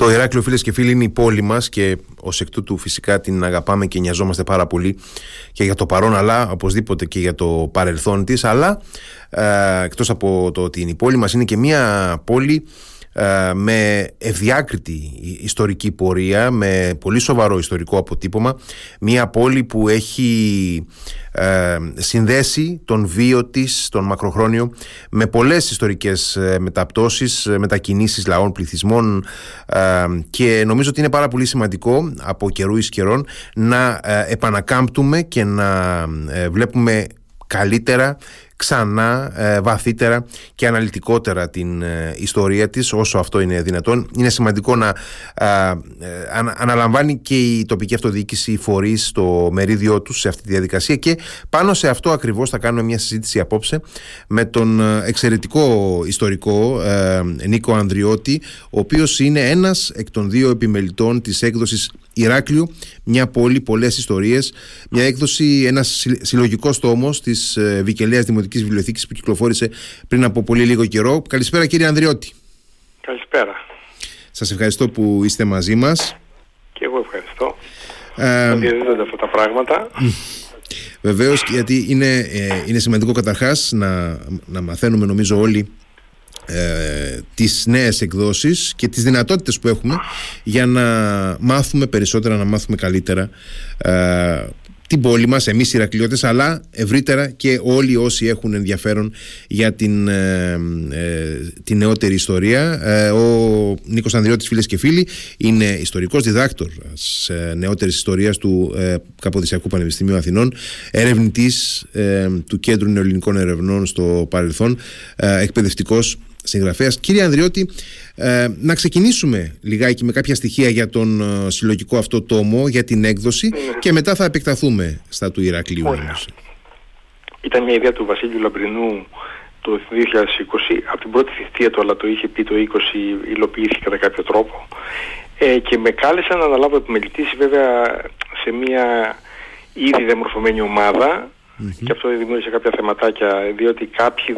Το Ηράκλειο, φίλες και φίλοι, είναι η πόλη μας και ως εκ τούτου φυσικά την αγαπάμε και νοιαζόμαστε πάρα πολύ και για το παρόν αλλά οπωσδήποτε και για το παρελθόν της, αλλά εκτός από το ότι είναι η πόλη μας, είναι και μια πόλη με ευδιάκριτη ιστορική πορεία, με πολύ σοβαρό ιστορικό αποτύπωμα, μια πόλη που έχει συνδέσει τον βίο της, τον μακροχρόνιο, με πολλές ιστορικές μεταπτώσεις, μετακινήσεις λαών, πληθυσμών, και νομίζω ότι είναι πάρα πολύ σημαντικό από καιρού εις καιρών να επανακάμπτουμε και να βλέπουμε καλύτερα, ξανά, βαθύτερα και αναλυτικότερα την ιστορία της, όσο αυτό είναι δυνατόν. Είναι σημαντικό να αναλαμβάνει και η τοπική αυτοδιοίκηση, οι φορείς, το μερίδιο τους σε αυτή τη διαδικασία, και πάνω σε αυτό ακριβώς θα κάνουμε μια συζήτηση απόψε με τον εξαιρετικό ιστορικό Νίκο Ανδριώτη, ο οποίος είναι ένας εκ των δύο επιμελητών της έκδοσης Ηράκλειο, μια πόλη, πολλές ιστορίες, μια έκδοση, ένας συλλογικός τόμος της Βικελαίας Δημοτικής Βιβλιοθήκης που κυκλοφόρησε πριν από πολύ λίγο καιρό. Καλησπέρα, κύριε Ανδριώτη. Καλησπέρα. Σας ευχαριστώ που είστε μαζί μας. Και εγώ ευχαριστώ. Να διαδίδονται αυτά τα πράγματα. Βεβαίως, γιατί είναι σημαντικό καταρχάς να μαθαίνουμε, νομίζω, όλοι τις νέες εκδόσεις και τις δυνατότητες που έχουμε για να μάθουμε περισσότερα, να μάθουμε καλύτερα την πόλη μας, εμείς οι Ηρακλειώτες, αλλά ευρύτερα και όλοι όσοι έχουν ενδιαφέρον για την νεότερη ιστορία. Ο Νίκος Ανδριώτης, φίλες και φίλοι, είναι ιστορικός, διδάκτορας νεότερης ιστορίας του Καποδυσιακού Πανεπιστημίου Αθηνών, ερευνητής του Κέντρου Νεοελληνικών Ερευνών στο παρελθόν, εκπαιδευτικός συγγραφέας. Κύριε Ανδριώτη, να ξεκινήσουμε λιγάκι με κάποια στοιχεία για τον συλλογικό αυτό τόμο, για την έκδοση, και μετά θα επεκταθούμε στα του Ηρακλείου. Ήταν μια ιδέα του Βασίλειου Λαμπρινού το 2020, από την πρώτη θητεία του, αλλά το είχε πει το 20, υλοποιήθηκε κατά κάποιο τρόπο, και με κάλεσαν να αναλάβω επιμελητής, βέβαια σε μια ήδη διαμορφωμένη ομάδα. Mm-hmm. Και αυτό δημιούργησε κάποια θεματάκια, διότι κάποιοι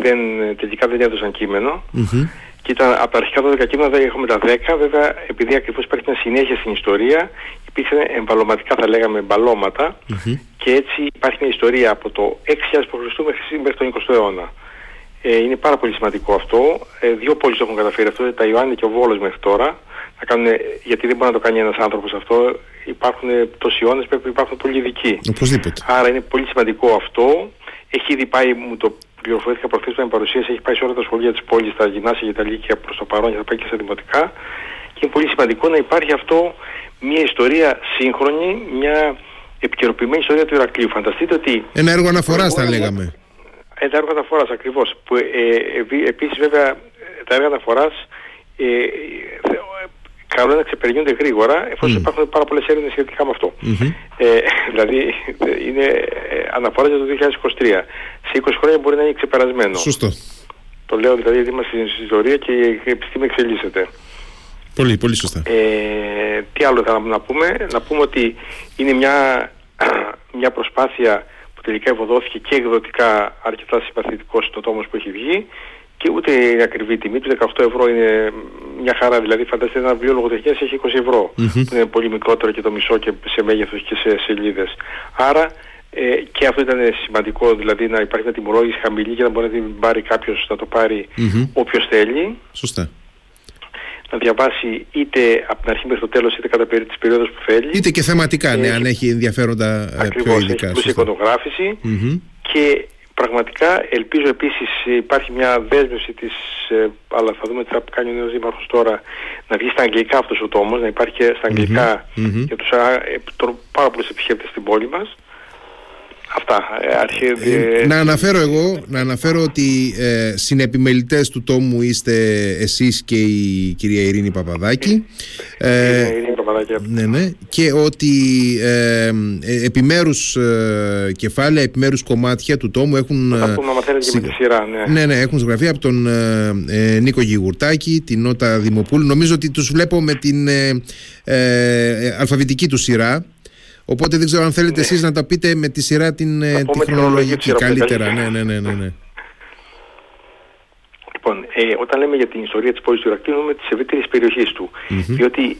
τελικά δεν έδωσαν κείμενο. Mm-hmm. Και ήταν από τα αρχικά 12 κείμενα, δεν έχουμε τα 10. Βέβαια, επειδή ακριβώς υπάρχει μια συνέχεια στην ιστορία, υπήρξαν εμβαλωματικά, θα λέγαμε, εμβαλώματα. Mm-hmm. Και έτσι υπάρχει μια ιστορία από το 6.000 π.Χ. μέχρι τον 20ο αιώνα. Είναι πάρα πολύ σημαντικό αυτό. Δύο πόλεις το έχουν καταφέρει αυτό, τα Ιωάννη και ο Βόλος μέχρι τώρα. Γιατί δεν μπορεί να το κάνει ένας άνθρωπος αυτό. Υπάρχουν τόσοι αιώνες, πρέπει να υπάρχουν πολλοί ειδικοί. Οπωσδήποτε. Άρα είναι πολύ σημαντικό αυτό. Έχει ήδη πάει, μου το πληροφορήθηκα προχθές που ήταν παρουσίαση, έχει πάει σε όλα τα σχολεία της πόλης, τα γυμνάσια και τα λύκεια προς το παρόν, και θα πάει και στα δημοτικά. Και είναι πολύ σημαντικό να υπάρχει αυτό, μια ιστορία σύγχρονη, μια επικαιροποιημένη ιστορία του Ηρακλείου. Φανταστείτε ότι. Ένα έργο αναφοράς, θα λέγαμε. Ένα έργο αναφοράς, ακριβώς. Επίσης, βέβαια, τα έργα αναφοράς. Καλό είναι να ξεπερνιούνται γρήγορα, εφόσον υπάρχουν πάρα πολλές έρευνες σχετικά με αυτό. Mm-hmm. Δηλαδή, είναι αναφορά για το 2023. Σε 20 χρόνια μπορεί να είναι ξεπερασμένο. Σωστό. Το λέω δηλαδή γιατί είμαστε στην ιστορία και η επιστήμη εξελίσσεται. Πολύ, πολύ σωστά. Τι άλλο θα να πούμε. Να πούμε ότι είναι μια προσπάθεια που τελικά ευωδόθηκε και εκδοτικά αρκετά συμπαθητικός στο τόμος που έχει βγει. Και ούτε είναι ακριβή τιμή του, 18€ είναι μια χαρά. Δηλαδή, φανταστείτε ένα βιβλίο λογοτεχνίας έχει 20€. Mm-hmm. Είναι πολύ μικρότερο και το μισό και σε μέγεθος και σε σελίδες. Άρα και αυτό ήταν σημαντικό, δηλαδή να υπάρχει μια τιμολόγηση χαμηλή για να μπορεί να την πάρει κάποιος, να το πάρει όποιος θέλει. Σωστά. Να διαβάσει είτε από την αρχή μέχρι το τέλος, είτε κατά περίπτωση της περίοδος που θέλει. Είτε και θεματικά, ναι, αν έχει ενδιαφέροντα πιο ειδικά. Ακριβώς, εικονογράφηση. Και πραγματικά ελπίζω, επίσης υπάρχει μια δέσμευση της, αλλά θα δούμε τι θα κάνει ο νέος δήμαρχος τώρα, να βγει στα αγγλικά αυτός ο τόμος, να υπάρχει και στα αγγλικά για τους πάρα πολλούς επισκέπτες στην πόλη μας. Αυτά. Να αναφέρω ότι συνεπιμελητές του τόμου είστε εσείς και η κυρία Ειρήνη Παπαδάκη. Ειρήνη Παπαδάκη. Ναι. Και ότι επιμέρους κεφάλαια, επιμέρους κομμάτια του τόμου έχουν. Θα πούμε να μαθαίνετε και με τη σειρά. Ναι, έχουν συγγραφεί από τον Νίκο Γιγουρτάκη, την Νότα Δημοπούλη. Νομίζω ότι τους βλέπω με την αλφαβητική του σειρά. Οπότε δεν ξέρω αν θέλετε εσείς να τα πείτε με τη σειρά την χρονολογική καλύτερα. Ναι. Λοιπόν, όταν λέμε για την ιστορία της πόλης του Ηρακλείου, λέμε της ευρύτερης περιοχής του. Mm-hmm. Διότι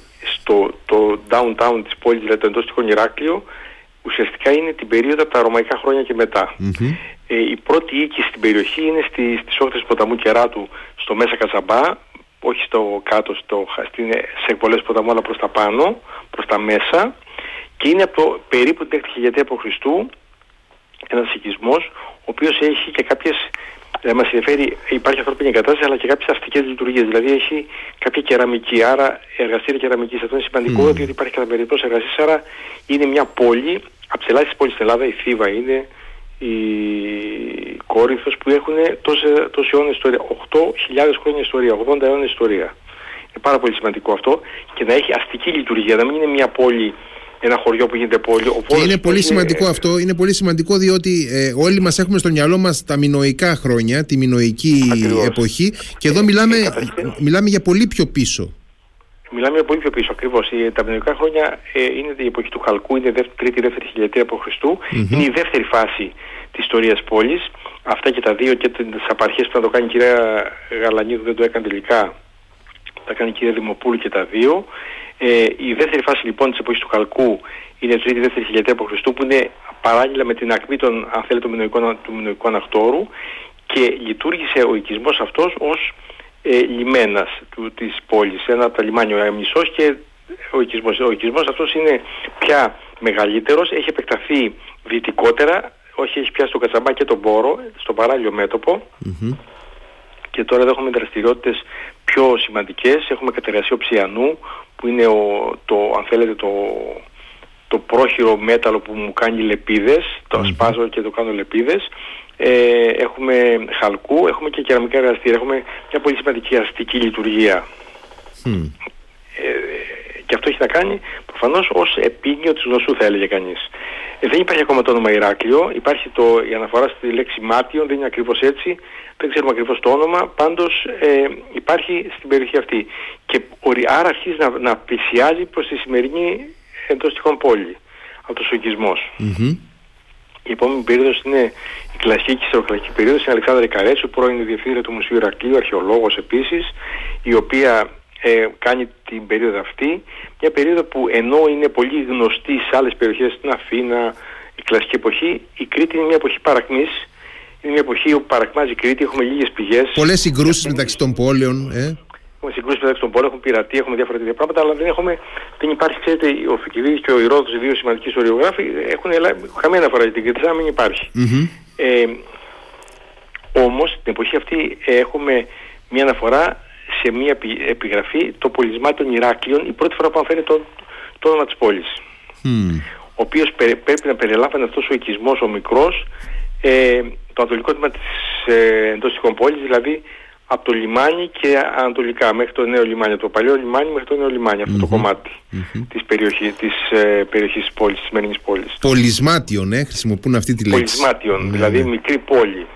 το downtown της πόλης, δηλαδή το εντός τυχόν Ηράκλειο, ουσιαστικά είναι την περίοδο από τα ρωμαϊκά χρόνια και μετά. Mm-hmm. Η πρώτη οίκη στην περιοχή είναι στις όχθες του ποταμού Κεράτου, στο μέσα Κατσαμπά, όχι στο κάτω, σε εκβολές ποταμού, αλλά προς τα πάνω, προς τα μέσα. Και είναι από περίπου την 6η χιλιετία από Χριστού, ένας οικισμός, ο οποίος έχει και κάποιες, μας ενδιαφέρει, υπάρχει ανθρώπινη εγκατάσταση, αλλά και κάποιες αστικές λειτουργίες. Δηλαδή έχει κάποια κεραμική, άρα εργαστήρια κεραμικής. Αυτό είναι σημαντικό, διότι υπάρχει κατά περιπτώσει εργασίας. Άρα είναι μια πόλη, από τις ελάχιστες πόλεις στην Ελλάδα, η Θήβα είναι, η Κόρινθος, που έχουν τόσοι αιώνες ιστορία, 8.000 χρόνια ιστορία, 80 αιώνες ιστορία. Είναι πάρα πολύ σημαντικό αυτό, και να έχει αστική λειτουργία, να μην είναι μια πόλη, ένα χωριό που γίνεται πόλη. Είναι πολύ σημαντικό αυτό. Είναι πολύ σημαντικό, διότι όλοι μας έχουμε στο μυαλό μας τα μινωικά χρόνια, τη μινωική εποχή, και εδώ μιλάμε για πολύ πιο πίσω. Μιλάμε πολύ πιο πίσω, ακριβώς. Τα μινωικά χρόνια είναι η εποχή του Χαλκού, είναι τρίτη-δεύτερη χιλιετία από Χριστού. Mm-hmm. Είναι η δεύτερη φάση της ιστορίας πόλης. Αυτά και τα δύο, και τις απαρχές που θα το κάνει η κυρία Γαλανίδου, δεν το έκανε τελικά. Τα κάνει η κυρία Δημοπούλη και τα δύο. Η δεύτερη φάση λοιπόν της εποχής του Χαλκού είναι η τρίτη-δεύτερη χιλιετία από Χριστού, που είναι παράλληλα με την ακμή των, αν θέλετε, του μινωικού ανακτόρου, και λειτουργήσε ο οικισμός αυτός ως λιμένας της πόλης, ένα από τα λιμάνια, Αμνησός, και ο οικισμός. Ο οικισμός αυτός είναι πια μεγαλύτερος, έχει επεκταθεί δυτικότερα, όχι, έχει πιάσει τον Κατσαμπά και τον Πόρο, στο παράλληλο μέτωπο. Mm-hmm. Και τώρα εδώ έχουμε δραστηριότητες πιο σημαντικές, έχουμε κατεργασία οψιανού, που είναι αν θέλετε, το πρόχειρο μέταλλο που μου κάνει λεπίδες, το ασπάζω και το κάνω λεπίδες. Έχουμε χαλκού, έχουμε και κεραμικά εργαστήρια, έχουμε μια πολύ σημαντική αστική λειτουργία. Και αυτό έχει να κάνει προφανώς ως επίγειο της νοσού, θα έλεγε κανείς. Δεν υπάρχει ακόμα το όνομα Ηράκλειο, υπάρχει η αναφορά στη λέξη Μάτιον, δεν είναι ακριβώς έτσι, δεν ξέρουμε ακριβώς το όνομα, πάντως υπάρχει στην περιοχή αυτή. Και άρα αρχίζει να πλησιάζει προς τη σημερινή εντός τυχόν πόλη, αυτός ο οικισμός. Mm-hmm. Η επόμενη περίοδος είναι η κλασική και η ιστεροκλασική περίοδος, είναι η Αλεξάνδρα Ικαρέσου, πρώην διευθύντρια του Μουσείου Ηρακλείου, αρχαιολόγος επίσης, η οποία κάνει την περίοδο αυτή, μια περίοδο που ενώ είναι πολύ γνωστή σε άλλες περιοχές, στην Αθήνα, η κλασική εποχή, η Κρήτη είναι μια εποχή παρακμής, είναι μια εποχή όπου παρακμάζει η Κρήτη, έχουμε λίγες πηγές. Πολλές συγκρούσεις μεταξύ των πόλεων. Έχουμε συγκρούσεις μεταξύ των πόλεων, έχουμε πειρατεία, έχουμε διάφορα τέτοια πράγματα, αλλά δεν υπάρχει, ξέρετε, ο Φικηδής και ο Ιρόδος, οι δύο σημαντικοί ιστοριογράφοι, έχουν χαμένα φορά για την Κρήτη, σαν να μην υπάρχει. Mm-hmm. Όμως την εποχή αυτή έχουμε μια αναφορά σε μια επιγραφή, το Πολυσμάτιο των Ηράκλειων, η πρώτη φορά που αναφέρει το όνομα της πόλης. Ο οποίος πρέπει να περιλάμβανε αυτός ο οικισμός, ο μικρός, το ανατολικό τμήμα της εντός τυχόν πόλης, δηλαδή από το λιμάνι και ανατολικά, μέχρι το νέο λιμάνι, το παλιό λιμάνι μέχρι το νέο λιμάνι, αυτό το κομμάτι της περιοχής της πόλης, της σημερινής πόλης. Πολυσμάτιον, χρησιμοποιούν αυτή τη λέξη. Πολυσμάτιον, δηλαδή μικρή πόλη.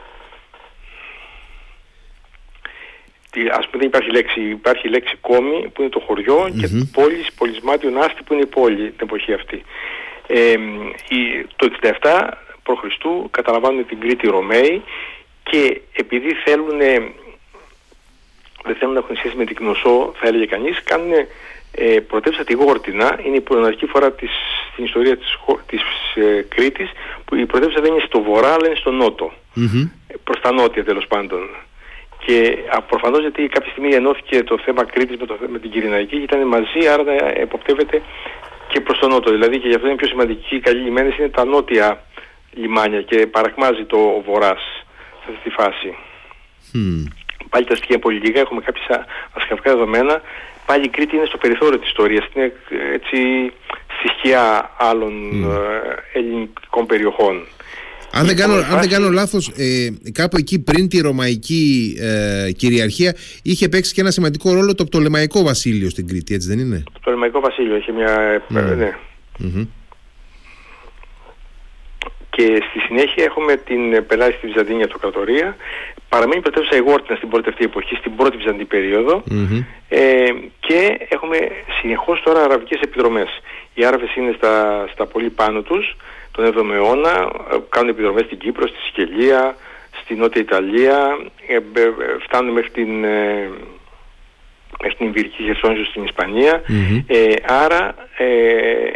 Ας πούμε δεν υπάρχει λέξη, υπάρχει λέξη κόμη που είναι το χωριό, και πόλης, πολισμάτιον, άστη που είναι η πόλη την εποχή αυτή. Το 67 π.Χ. καταλαμβάνουν την Κρήτη Ρωμαίοι, και επειδή δεν θέλουν να έχουν σχέση με την Κνωσό, θα έλεγε κανείς, κάνουν πρωτεύουσα τη Γόρτινα, είναι η μοναδική φορά στην ιστορία της Κρήτης που η πρωτεύουσα δεν είναι στο βορρά αλλά είναι στο νότο, προς τα νότια τέλος πάντων. Και προφανώς γιατί κάποια στιγμή ενώθηκε το θέμα Κρήτης με την Κυρηναϊκή, ήταν μαζί, άρα εποπτεύεται και προς τον νότο. Δηλαδή και γι' αυτό είναι πιο σημαντική, οι καλοί λιμένες είναι τα νότια λιμάνια, και παρακμάζει το βορράς σε αυτή τη φάση. Πάλι τα στοιχεία πολιτικά, έχουμε κάποια ασκαφικά δεδομένα. Πάλι η Κρήτη είναι στο περιθώριο της ιστορίας, είναι έτσι στη σκιά άλλων ελληνικών περιοχών. Αν δεν κάνω λάθος, κάπου εκεί πριν τη ρωμαϊκή κυριαρχία είχε παίξει και ένα σημαντικό ρόλο το Πτολεμαϊκό Βασίλειο στην Κρήτη, έτσι δεν είναι? Το Πτολεμαϊκό Βασίλειο είχε μια... Ναι. Mm-hmm. Και στη συνέχεια έχουμε την πελάση στη Βυζαντίνη Αυτοκρατορία. Παραμένει πρωτεύουσα η Γόρτινα στην πρώτη αυτή εποχή, στην πρώτη Βυζαντινή περίοδο. Και έχουμε συνεχώς τώρα αραβικές επιδρομές. Οι Άραβες είναι στα πολύ πάνω τους, τον 7ο αιώνα, κάνουν επιδρομές στην Κύπρο, στη Σικελία, στη Νότια Ιταλία, φτάνουν μέχρι την Ιβηρική Χερσόνησο στην Ισπανία. Mm-hmm. Άρα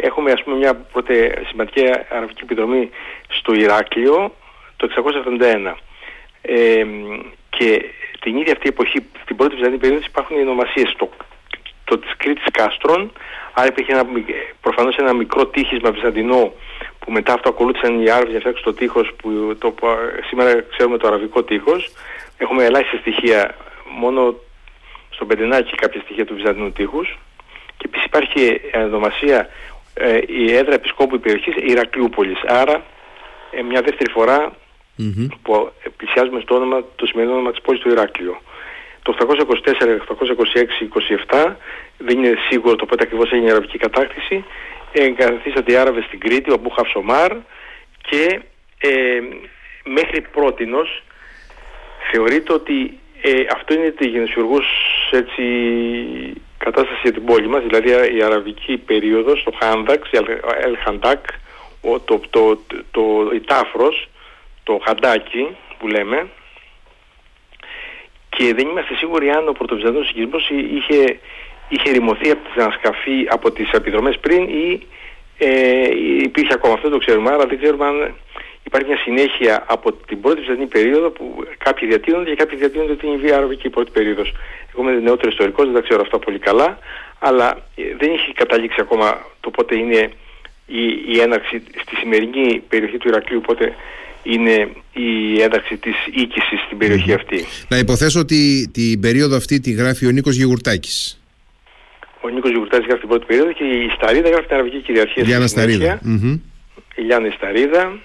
έχουμε, ας πούμε, μια πρώτη σημαντική αραβική επιδρομή στο Ηράκλειο το 671. Και την ίδια αυτή εποχή, την πρώτη Βυζαντινή περίοδο, υπάρχουν οι ονομασίες το της Κρήτης Κάστρων. Άρα υπήρχε προφανώς ένα μικρό τείχισμα βυζαντινό που μετά αυτό ακολούθησαν οι Άραβοι για να φτιάξουν το τείχος που σήμερα ξέρουμε το αραβικό τείχος. Έχουμε ελάχιστα στοιχεία, μόνο στο Πεντενάκι κάποια στοιχεία του βυζαντινού τείχους. Και επίσης υπάρχει ονομασία, η έδρα επισκόπου περιοχής Ηρακλειούπολης. Άρα μια δεύτερη φορά mm-hmm. που πλησιάζουμε στο όνομα, το σημερινό όνομα της πόλης του Ηράκλειο. Το 824, 826, 27 δεν είναι σίγουρο το πότε ακριβώς έγινε η αραβική κατάκτηση. Εγκαθίστανται οι Άραβες στην Κρήτη, ο Αμπού Χαυσομάρ, και μέχρι πρότινος θεωρείται ότι αυτό είναι τη γενεσιουργούς κατάσταση για την πόλη μας, δηλαδή η αραβική περίοδος, το Χάνδακ, Ελ Χαντάκ, η Τάφρος, το Χαντάκι που λέμε. Και δεν είμαστε σίγουροι αν ο πρωτοβυζαντινός οικισμός είχε ρημωθεί από τις ανασκαφή, από τις επιδρομές πριν, ή υπήρχε ακόμα. Αυτό δεν το ξέρουμε. Άρα δεν ξέρουμε αν υπάρχει μια συνέχεια από την πρώτη Βυζαντινή περίοδο που κάποιοι διατείνονται και κάποιοι διατείνονται ότι είναι η βία αραβική πρώτη περίοδος. Εγώ είμαι νεότερο ιστορικός, δεν τα ξέρω αυτά πολύ καλά, αλλά δεν έχει καταλήξει ακόμα το πότε είναι η έναρξη στη σημερινή περιοχή του Ηρακλείου, πότε είναι η ένταξη της οίκησης στην περιοχή αυτή. Να υποθέσω ότι την περίοδο αυτή τη γράφει ο Νίκος Γιγουρτάκης. Ο Νίκος Γιγουρτάκης γράφει την πρώτη περίοδο και η Σταρίδα γράφει την αραβική κυριαρχία. Λιάννα Σταρίδα. Mm-hmm. Η Λιάννα Σταρίδα.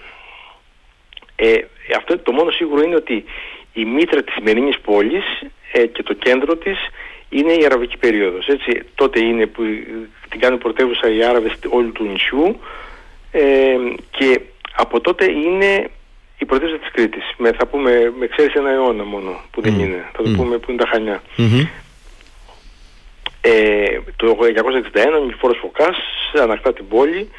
Αυτό το μόνο σίγουρο είναι ότι η μήτρα της σημερινής πόλης και το κέντρο της είναι η αραβική περίοδος. Έτσι, τότε είναι που την κάνουν πρωτεύουσα οι Άραβες όλου του νησιού, και από τότε είναι η πρωτεύουσα της Κρήτης, θα πούμε, με εξαίρεση ένα αιώνα μόνο που δεν είναι, θα το πούμε που είναι τα Χανιά. Mm-hmm. Το 1961 ο Νικηφόρος Φωκάς ανακτά την πόλη,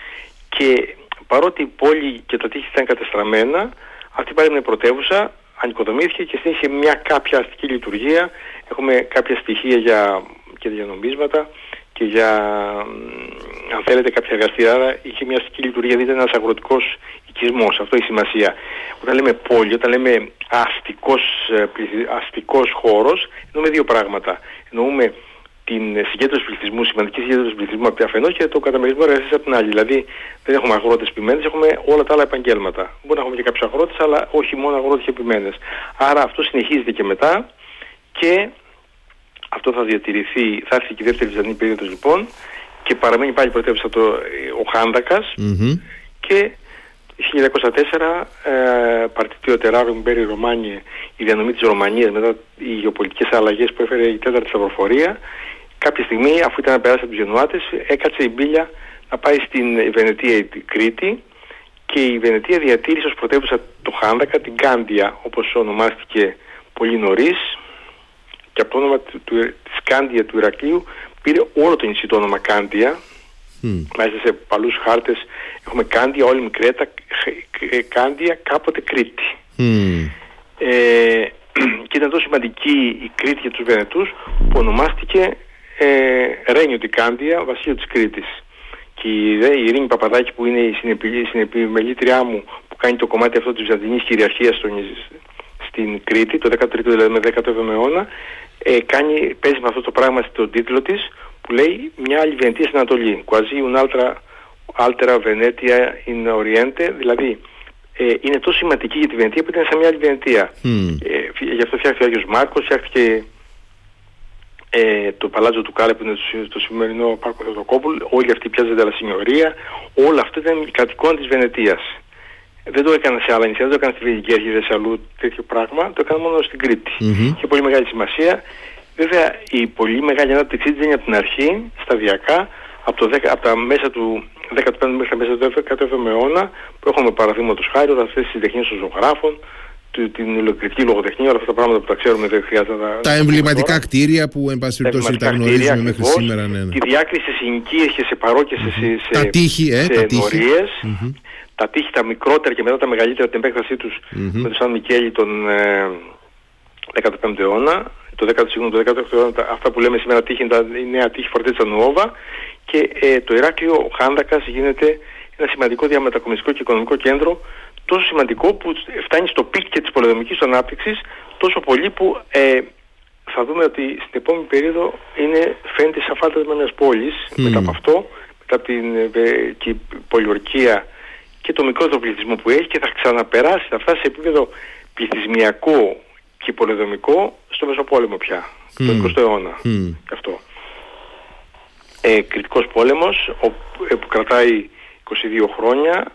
και παρότι η πόλη και τα τείχη ήταν κατεστραμμένα, αυτή παρέμεινε πρωτεύουσα, ανοικοδομήθηκε και συνέχισε μια κάποια αστική λειτουργία. Έχουμε κάποια στοιχεία για νομίσματα και για, αν θέλετε, κάποια εργαστήρια. Άρα είχε μια αστική λειτουργία, δηλαδή ήταν ένας αγροτικός οικισμός. Αυτό έχει σημασία. Όταν λέμε πόλη, όταν λέμε αστικός χώρος, εννοούμε δύο πράγματα. Εννοούμε την συγκέντρωση πληθυσμού, σημαντική συγκέντρωση πληθυσμού από αφενός, και το καταμερισμό εργασίας από την άλλη. Δηλαδή δεν έχουμε αγρότες επιμένες, έχουμε όλα τα άλλα επαγγέλματα. Μπορεί να έχουμε και κάποιους αγρότες, αλλά όχι μόνο αγρότες και επιμένες. Άρα αυτό συνεχίζεται και μετά, και αυτό θα διατηρηθεί, θα έρθει και η δεύτερη Βυζαντινή περίοδος λοιπόν, και παραμένει πάλι πρωτεύουσα ο Χάνδακας, mm-hmm. και 1904 Παρτίτιο Τεράρου Μπέρι Ρωμάνιε, η διανομή της Ρωμανίας μετά οι γεωπολιτικές αλλαγές που έφερε η τέταρτη σταυροφορία. Κάποια στιγμή, αφού ήταν να περάσει από τους Γενουάτες, έκατσε η μπίλια να πάει στην Βενετία, η Κρήτη, και η Βενετία διατήρησε ως πρωτεύουσα το Χάνδακα, την Κάντια όπως ονομάστηκε πολύ νωρίς, και από το όνομα της Κάντια του Ηρακλείου πήρε όλο το νησί το όνομα Κάντια. Μάλιστα σε παλούς χάρτες έχουμε Κάντια, Όλυμ, Κρέτα, Κάντια, κάποτε Κρήτη. Και ήταν τόσο σημαντική η Κρήτη για τους Βενετούς που ονομάστηκε Ρένιο την Κάντια, βασίλειο της Κρήτης. Και η Ειρήνη Παπαδάκη, που είναι η συνεπιμελήτριά μου, που κάνει το κομμάτι αυτό της Βυζαντινής κυριαρχίας στην Κρήτη, το 13ο δηλαδή με 17ο αιώνα, παίζει με αυτό το πράγμα στον τίτλο της, που λέει μια άλλη Βενετία στην Ανατολή. Quasi un'altra Venetia in Oriente, δηλαδή είναι τόσο σημαντική για τη Βενετία που ήταν σαν μια άλλη Βενετία. Γι' αυτό φτιάχτηκε ο Άγιος Μάρκος, φτιάχτηκε το Παλάτζο του Κάλε που είναι στο σημερινό Πάρκο Θεοτοκόπουλου, όλοι αυτοί πιάζονται τα Σινιωρία, όλα αυτά ήταν κατοικώνα της Βενετίας. Δεν το έκανε σε άλλα νησιά, δεν το έκανε στη Βενετική Αρχή, δεν σε αλλού τέτοιο πράγμα, το έκανε μόνο στην Κρήτη. Mm-hmm. Είχε πολύ μεγάλη σημασία. Βέβαια η πολύ μεγάλη ανάπτυξή της δεν είναι από την αρχή, σταδιακά, από τα μέσα του 15ου μέχρι τα μέσα του 17ου αιώνα, που έχουμε παραδείγματος χάρη αυτές τις τεχνίες των ζωγράφων, την ηλεκτρική λογοτεχνία, όλα αυτά τα πράγματα που τα ξέρουμε, δεν χρειάζεται να τα εμβληματικά τώρα. Κτίρια που εν πάση περιπτώσει τα γνωρίζουμε κτίρια, μέχρι σήμερα. Ναι. Τη διάκριση σε συνοικίες και σε παρόκες, σε νορίες. τα τείχη τα μικρότερα και μετά τα μεγαλύτερα, την επέκτασή τους με τον Σαν Μικέλι τον 15ο αιώνα, το 18ο αιώνα, αυτά που λέμε σήμερα τείχη, η νέα τείχη Φορτέτσα Νουόβα, και το Ηράκλειο, ο Χάνδακας, γίνεται ένα σημαντικό διαμετακομιστικό και οικονομικό κέντρο, τόσο σημαντικό που φτάνει στο πικ και της πολεοδομικής ανάπτυξης, τόσο πολύ που θα δούμε ότι στην επόμενη περίοδο φαίνεται σαν φάντασμα μιας πόλης. Μετά από αυτό, μετά από την και η πολιορκία και το μικρότερο πληθυσμό που έχει, και θα ξαναπεράσει, θα φτάσει σε επίπεδο πληθυσμιακό και πολεοδομικό στο Μεσοπόλεμο πια, το 20ο αιώνα. Αυτό. Κρητικός πόλεμος που κρατάει 22 χρόνια.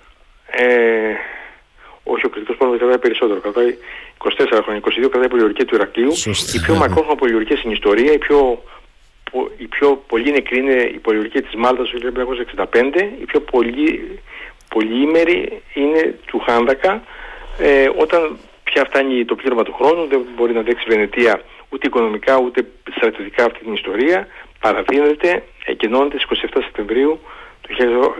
Όχι, ο κριτικός πόλεμος κρατάει περισσότερο, κρατάει 24 χρόνια, 22 κρατάει η πολιορκία του Ηρακλείου. Σωστή. Η πιο μακρόχρονα πολιορκία στην ιστορία, η πιο πολύ νεκρή είναι η πολιορκία της Μάλτας το 1965, η πιο πολυήμερη είναι του Χάνδακα, όταν πια φτάνει το πλήρωμα του χρόνου, δεν μπορεί να αντέξει η Βενετία ούτε οικονομικά ούτε στρατιωτικά αυτή την ιστορία, παραδίνεται, εκκενώνεται στις 27 Σεπτεμβρίου του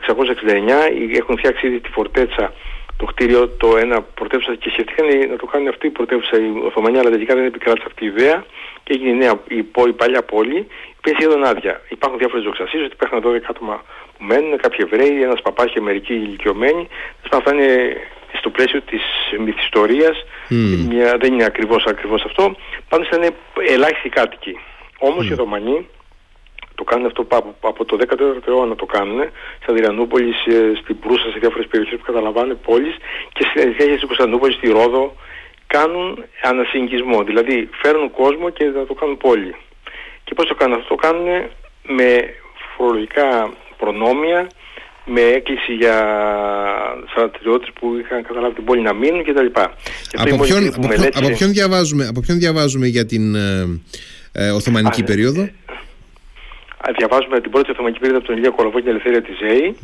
1669, έχουν φτιάξει ήδη τη Φορτέτσα, το κτίριο, το ένα πρωτεύουσα, και σκεφτήκαν να το κάνουν αυτή η πρωτεύουσα οι Οθωμανοί, αλλά τελικά δεν επικράτησε αυτή η ιδέα και έγινε η νέα, η παλιά πόλη, η οποία σχεδόν άδεια. Υπάρχουν διάφορες δοξασίες ότι υπάρχουν 12 άτομα που μένουν, κάποιοι Εβραίοι, ένας παπάς και μερικοί ηλικιωμένοι. Αυτά είναι στο πλαίσιο της μυθιστορίας, δεν είναι ακριβώς αυτό. Πάντως ήταν ελάχιστοι κάτοικοι. Όμως οι Οθωμανοί το κάνουν αυτό από το 14ο αιώνα, το κάνουν στα Αδριανούπολη, στην Προύσα, σε διάφορες περιοχές που καταλαμβάνουν πόλεις, και στη συνέχεια στην Κωνσταντινούπολη, στη Ρόδο, κάνουν ανασυγκισμό. Δηλαδή φέρνουν κόσμο και θα το κάνουν πόλη. Και πώς το κάνουν αυτό? Το κάνουν με φορολογικά προνόμια, με έκκληση για στρατιώτες που είχαν καταλάβει την πόλη να μείνουν κτλ. Από ποιον διαβάζουμε για την Οθωμανική περίοδο? Διαβάζουμε την πρώτη Οθωμανική περίοδο από τον Ηλία Κολοβό και την Ελευθερία τη Ζέη.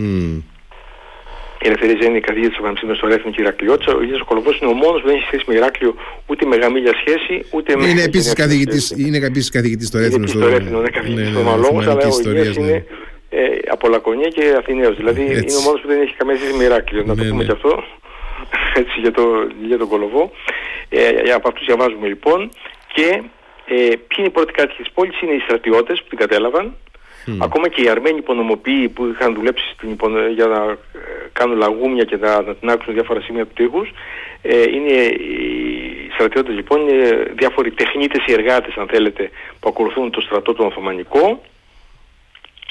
Η Ελευθερία Ζέη είναι η καθηγήτρια της Πανεπιστήμιου στο Ρέθινο και Ηρακλειώτησα. Ο Ηλίας Κολοβός είναι ο μόνος που δεν έχει σχέση με Ηράκλειο, ούτε μεγαμίλια σχέση, ούτε με. Είναι επίσης καθηγητής στο Ρέθινο. Είναι καθηγητής στο Μαλόγος, αλλά ο Ηλίας είναι από Λακωνία και Αθηναίος. Δηλαδή είναι ο μόνος που δεν έχει καμία σχέση με Ηράκλειο. Να το πούμε και αυτό. Έτσι για τον Κολοβό. Από αυτούς διαβάζουμε λοιπόν. Και ποιοι είναι οι πρώτοι κάτοικοι της πόλης? Είναι οι στρατιώτες που την κατέλαβαν. Ακόμα και οι Αρμένοι υπονομοποιοί που είχαν δουλέψει για να κάνουν λαγούμια και να τυνάξουν διάφορα σημεία του τείχους. Είναι οι στρατιώτες λοιπόν, είναι διάφοροι τεχνίτες ή εργάτες, αν θέλετε, που ακολουθούν το στρατό τον Οθωμανικό.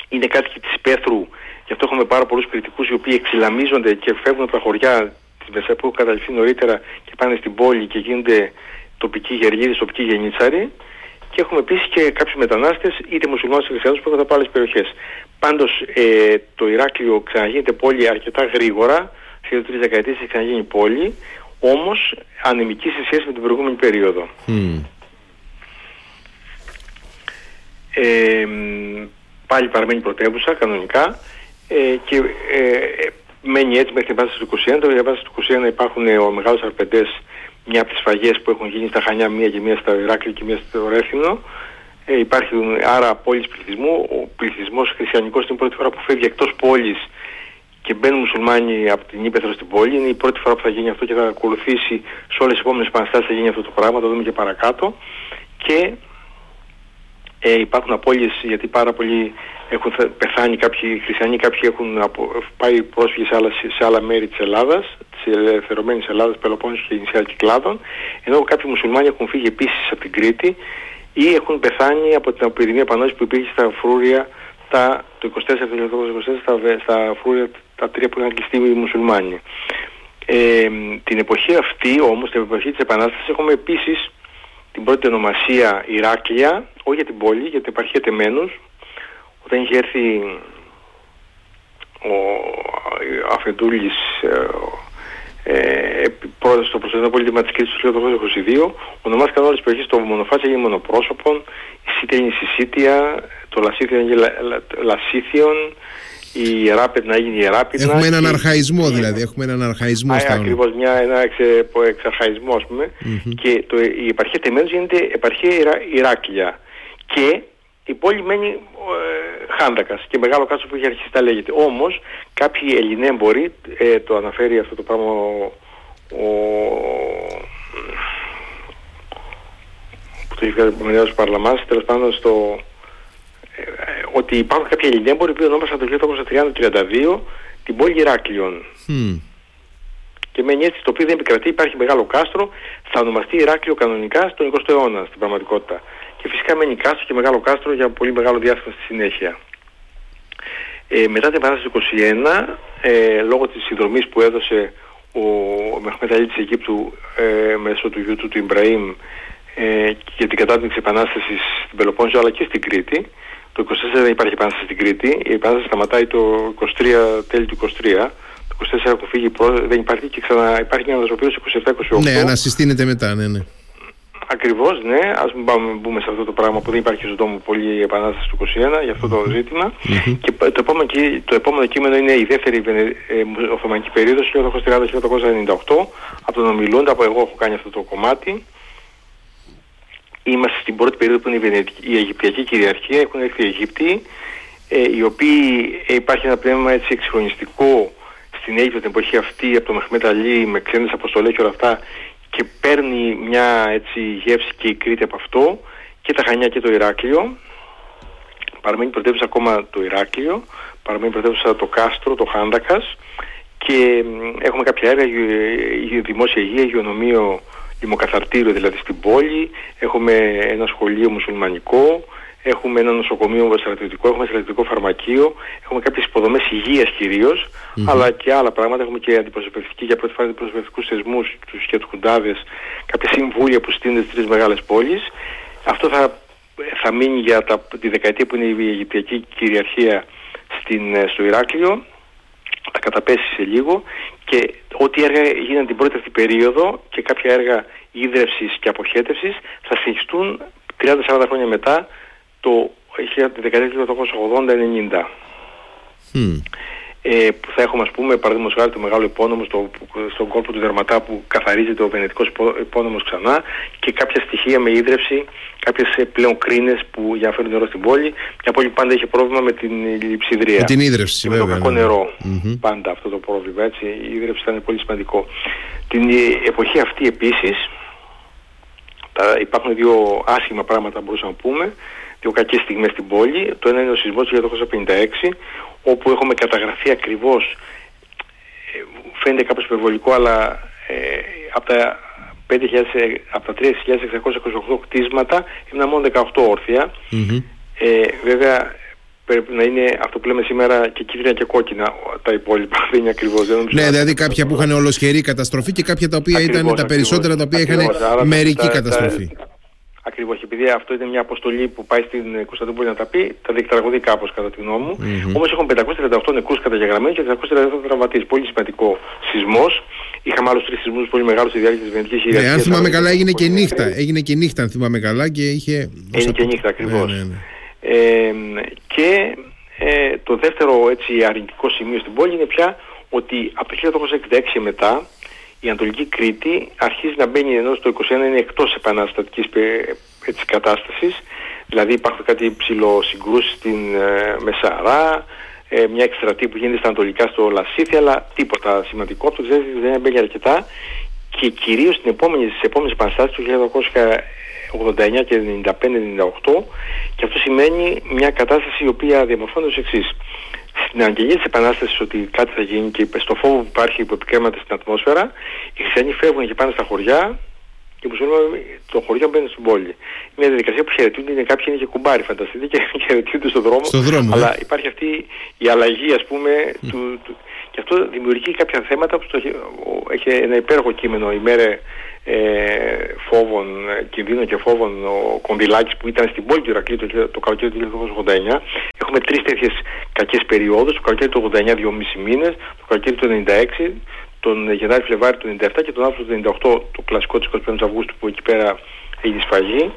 Είναι κάτοικοι της Πέθρου, γι' αυτό έχουμε πάρα πολλούς κριτικούς οι οποίοι εξυλαμίζονται και φεύγουν από τα χωριά της Μεσσέπου που έχουν καταληφθεί νωρίτερα και πάνε στην πόλη και γίνονται τοπικοί γεργίδες, τοπικοί γενίτσαροι. Και έχουμε επίσης και κάποιους μετανάστες, είτε μουσουλμάνους είτε χριστιανούς, που έρχονται από άλλες περιοχές. Πάντως το Ηράκλειο ξαναγίνεται πόλη αρκετά γρήγορα, σχεδόν 3 δεκαετίες έχει ξαναγίνει πόλη, όμως ανεμική σε σχέση με την προηγούμενη περίοδο. Πάλι παραμένει πρωτεύουσα κανονικά και μένει έτσι μέχρι την επανάσταση του 1921. Την επανάσταση του 1921 υπάρχουν ο Μεγάλος Αρπεντές, μια από τις φαγές που έχουν γίνει στα Χανιά, μία και μία στα Ηράκλειο και μία στο Ρέθυμνο. Υπάρχουν άρα πόλεις πληθυσμού. Ο πληθυσμός χριστιανικός είναι η πρώτη φορά που φεύγει εκτός πόλης και μπαίνουν μουσουλμάνοι από την Ήπεθρο στην πόλη. Είναι η πρώτη φορά που θα γίνει αυτό και θα ακολουθήσει σε όλες τις επόμενες επαναστάσεις, θα γίνει αυτό το πράγμα, το δούμε και παρακάτω. Και υπάρχουν απώλειες, γιατί πάρα πολλοί έχουν πεθάνει, κάποιοι χριστιανοί, κάποιοι έχουν πάει πρόσφυγες σε άλλα μέρη της Ελλάδας, της ελευθερωμένης Ελλάδας, Πελοπόννησου και νησιά Κυκλάδων, ενώ κάποιοι μουσουλμάνοι έχουν φύγει επίσης από την Κρήτη ή έχουν πεθάνει από την επιδημία επανόρθωση που υπήρχε στα φρούρια το 1924, στα φρούρια τα τρία που είχαν κλειστεί οι μουσουλμάνοι. Την εποχή αυτή όμως, την εποχή της Επανάστασης, έχουμε επίσης την πρώτη ονομασία Ηράκλεια, όχι για την πόλη, για την επαρχία Τεμένους. Όταν είχε έρθει ο Αφεντούλης πρόεδρος στο Προστατευτικό Πολίτημα της Κρήτης του 1822, ονομάστηκαν όλες τις περιοχές, το Μονοφάσια έγινε Μονοπρόσωπον, η Σίτια έγινε Σισίτια, το Λασίθιον έγινε Λασίθιον, η Ιεράπετνα έγινε Ιεράπετνα. Έχουμε έναν αρχαϊσμό δηλαδή, έχουμε έναν αρχαϊσμό. Ακριβώς, ένα εξαρχαϊσμό ας πούμε. Και η επαρχία Τεμένους γίνεται επαρχία Ηράκλεια. Και η πόλη μένει Χάνδακας και μεγάλο κάτσο που είχε αρχίσει να λέγεται. Όμως κάποιοι Ελληνέμποροι, το αναφέρει αυτό το πράγμα που το είχε ο Παρλαμάς, τέλος πάντων στο... ότι υπάρχουν κάποιοι Ελληνέμποροι που ονόμασαν το 1830-32 την πόλη Ηράκλειον. Και μένει έτσι, το οποίο δεν επικρατεί, υπάρχει μεγάλο κάστρο, θα ονομαστεί Ηράκλειο κανονικά στον 20ο αιώνα στην πραγματικότητα. Και φυσικά μένει κάστρο και μεγάλο κάστρο για πολύ μεγάλο διάστημα στη συνέχεια. Μετά την Επανάσταση του 1921, λόγω της συνδρομής που έδωσε ο Μωχάμετ Άλι της Αιγύπτου μέσω του γιού του, του Ιμπραήμ, για την κατάπτυνση της Επανάστασης στην Πελοπόννησο αλλά και στην Κρήτη, το 24 δεν υπάρχει Επανάσταση στην Κρήτη, η Επανάσταση σταματάει το 23, τέλη του 23. Το 24 που φύγει δεν υπάρχει και ξανά υπάρχει μια αναζωοποίηση 27-28. Ναι, ανασυστήνεται μετά, ναι, ναι. Ακριβώς, ναι. Ας μην μπούμε σε αυτό το πράγμα που δεν υπάρχει στον μου πολύ η επανάσταση του 21 για αυτό το ζήτημα. Και το επόμενο κείμενο είναι η δεύτερη Οθωμανική περίοδος, 1830-1898, από τον Ομιλούντα, από εγώ έχω κάνει αυτό το κομμάτι. Είμαστε στην πρώτη περίοδο που είναι η Αιγυπτιακή κυριαρχία, έχουν έρθει οι Αιγύπτιοι, οι οποίοι υπάρχει ένα πνεύμα έτσι εξυγχρονιστικό στην Αίγυπτο την εποχή αυτή από τον Μωχάμετ Άλι με ξένες αποστολές και όλα αυτά, και παίρνει μια έτσι γεύση και η Κρήτη από αυτό και τα Χανιά και το Ηράκλειο. Παραμένει πρωτεύουσα ακόμα το Ηράκλειο, παραμένει πρωτεύουσα το κάστρο, το Χάνδακας, και έχουμε κάποια έργα, δημόσια υγεία, υγειονομείο, δημοκαθαρτήριο δηλαδή στην πόλη, έχουμε ένα σχολείο μουσουλμανικό, έχουμε ένα νοσοκομείο στρατιωτικό, έχουμε στρατιωτικό φαρμακείο, έχουμε κάποιες υποδομές υγείας κυρίως, αλλά και άλλα πράγματα. Έχουμε και αντιπροσωπευτική, για πρώτη φορά αντιπροσωπευτικούς θεσμούς, τους χετχουντάδες, κάποια συμβούλια που στείνονται στις τρεις μεγάλες πόλεις. Αυτό θα μείνει για τη δεκαετία που είναι η Αιγυπτιακή κυριαρχία στο Ηράκλειο. Θα καταπέσει σε λίγο, και ό,τι έργα γίνανε την πρώτη αυτή περίοδο και κάποια έργα ίδρευσης και αποχέτευσης θα συνεχιστούν 30-40 χρόνια μετά, το 1880-90 που θα έχουμε, ας πούμε, παραδείγματος χάρη το μεγάλο υπόνομο στον κόλπο του Δερματά που καθαρίζεται ο Βενετικός υπόνομος ξανά, και κάποια στοιχεία με ίδρυυση, κάποιες πλέον κρίνες που για να φέρουν νερό στην πόλη. Μια πόλη πάντα είχε πρόβλημα με την λειψιδρία, με την ίδρυυση, με το κακό νερό. Πάντα αυτό το πρόβλημα, έτσι, η ίδρυυση ήταν πολύ σημαντικό. Την εποχή αυτή επίσης υπάρχουν δύο άσχημα πράγματα, μπορούσαμε να πούμε, δύο κακές στιγμές στην πόλη. Το ένα είναι ο σεισμός του 1856, όπου έχουμε καταγραφεί ακριβώς, φαίνεται κάπως υπερβολικό, αλλά από τα 3.628 κτίσματα έμειναν μόνο 18 όρθια. Βέβαια πρέπει να είναι αυτό που λέμε σήμερα και κίτρινα και κόκκινα, τα υπόλοιπα δεν είναι ακριβώς. Ναι, δηλαδή κάποια που είχαν ολοσχερή καταστροφή και κάποια τα οποία ήταν τα περισσότερα, τα οποία είχαν μερική καταστροφή. Ακριβώς, επειδή αυτό είναι μια αποστολή που πάει στην Κωνσταντινούπολη να τα πει, θα διεκτραγωδεί κάπως κατά τη γνώμη μου. Όμως έχουμε 538 νεκρούς καταγεγραμμένους και 438 τραυματίες. Πολύ σημαντικό σεισμός. Είχαμε άλλους τρεις σεισμούς πολύ μεγάλους στη διάρκεια της Βενετικής Χειριακής. Ναι, αν θυμάμαι καλά, έγινε και νύχτα. Έγινε και νύχτα, αν θυμάμαι καλά, και είχε. Έγινε και νύχτα, ακριβώς. Και το δεύτερο έτσι αρνητικό σημείο στην πόλη είναι πια ότι από το 1866 μετά η Ανατολική Κρήτη αρχίζει να μπαίνει, ενώ στο 21 είναι εκτός επαναστατικής κατάστασης, δηλαδή υπάρχουν κάτι ψηλοσυγκρούσεις στην Μεσαρά, μια εκστρατεία που γίνεται στα Ανατολικά στο Λασίθι, αλλά τίποτα σημαντικό, το ξέρετε, δεν μπαίνει αρκετά, και κυρίως στις επόμενες επαναστάσεις του 1889 και 95-98, και αυτό σημαίνει μια κατάσταση η οποία διαμορφώνεται ως εξής. Στην αγγελία της Επανάστασης ότι κάτι θα γίνει και στο φόβο που υπάρχει που επικρέμεται στην ατμόσφαιρα, οι χριστιανοί φεύγουν και πάνε στα χωριά και το χωριό μπαίνει στην πόλη. Μια διαδικασία που χαιρετούνται, είναι κάποιοι είναι και κουμπάρι, φανταστείτε, και χαιρετούνται στον δρόμο. Αλλά υπάρχει αυτή η αλλαγή, ας πούμε, και αυτό δημιουργεί κάποια θέματα που έχει ένα υπέροχο κείμενο, η μέρε φόβων, κινδύνων και φόβων, ο Κονδυλάκης, που ήταν στην πόλη του Ηρακλείου το καλοκαίρι του 1989. Έχουμε τρεις τέτοιες κακές περιόδους, το καλοκαίρι του 89 2,5 μήνες, το καλοκαίρι του 96, τον Γενάρη-Φλεβάρη του 97 και τον Αύγουστο του 98, το κλασικό της 25 Αυγούστου που εκεί πέρα έγινε σφαγή.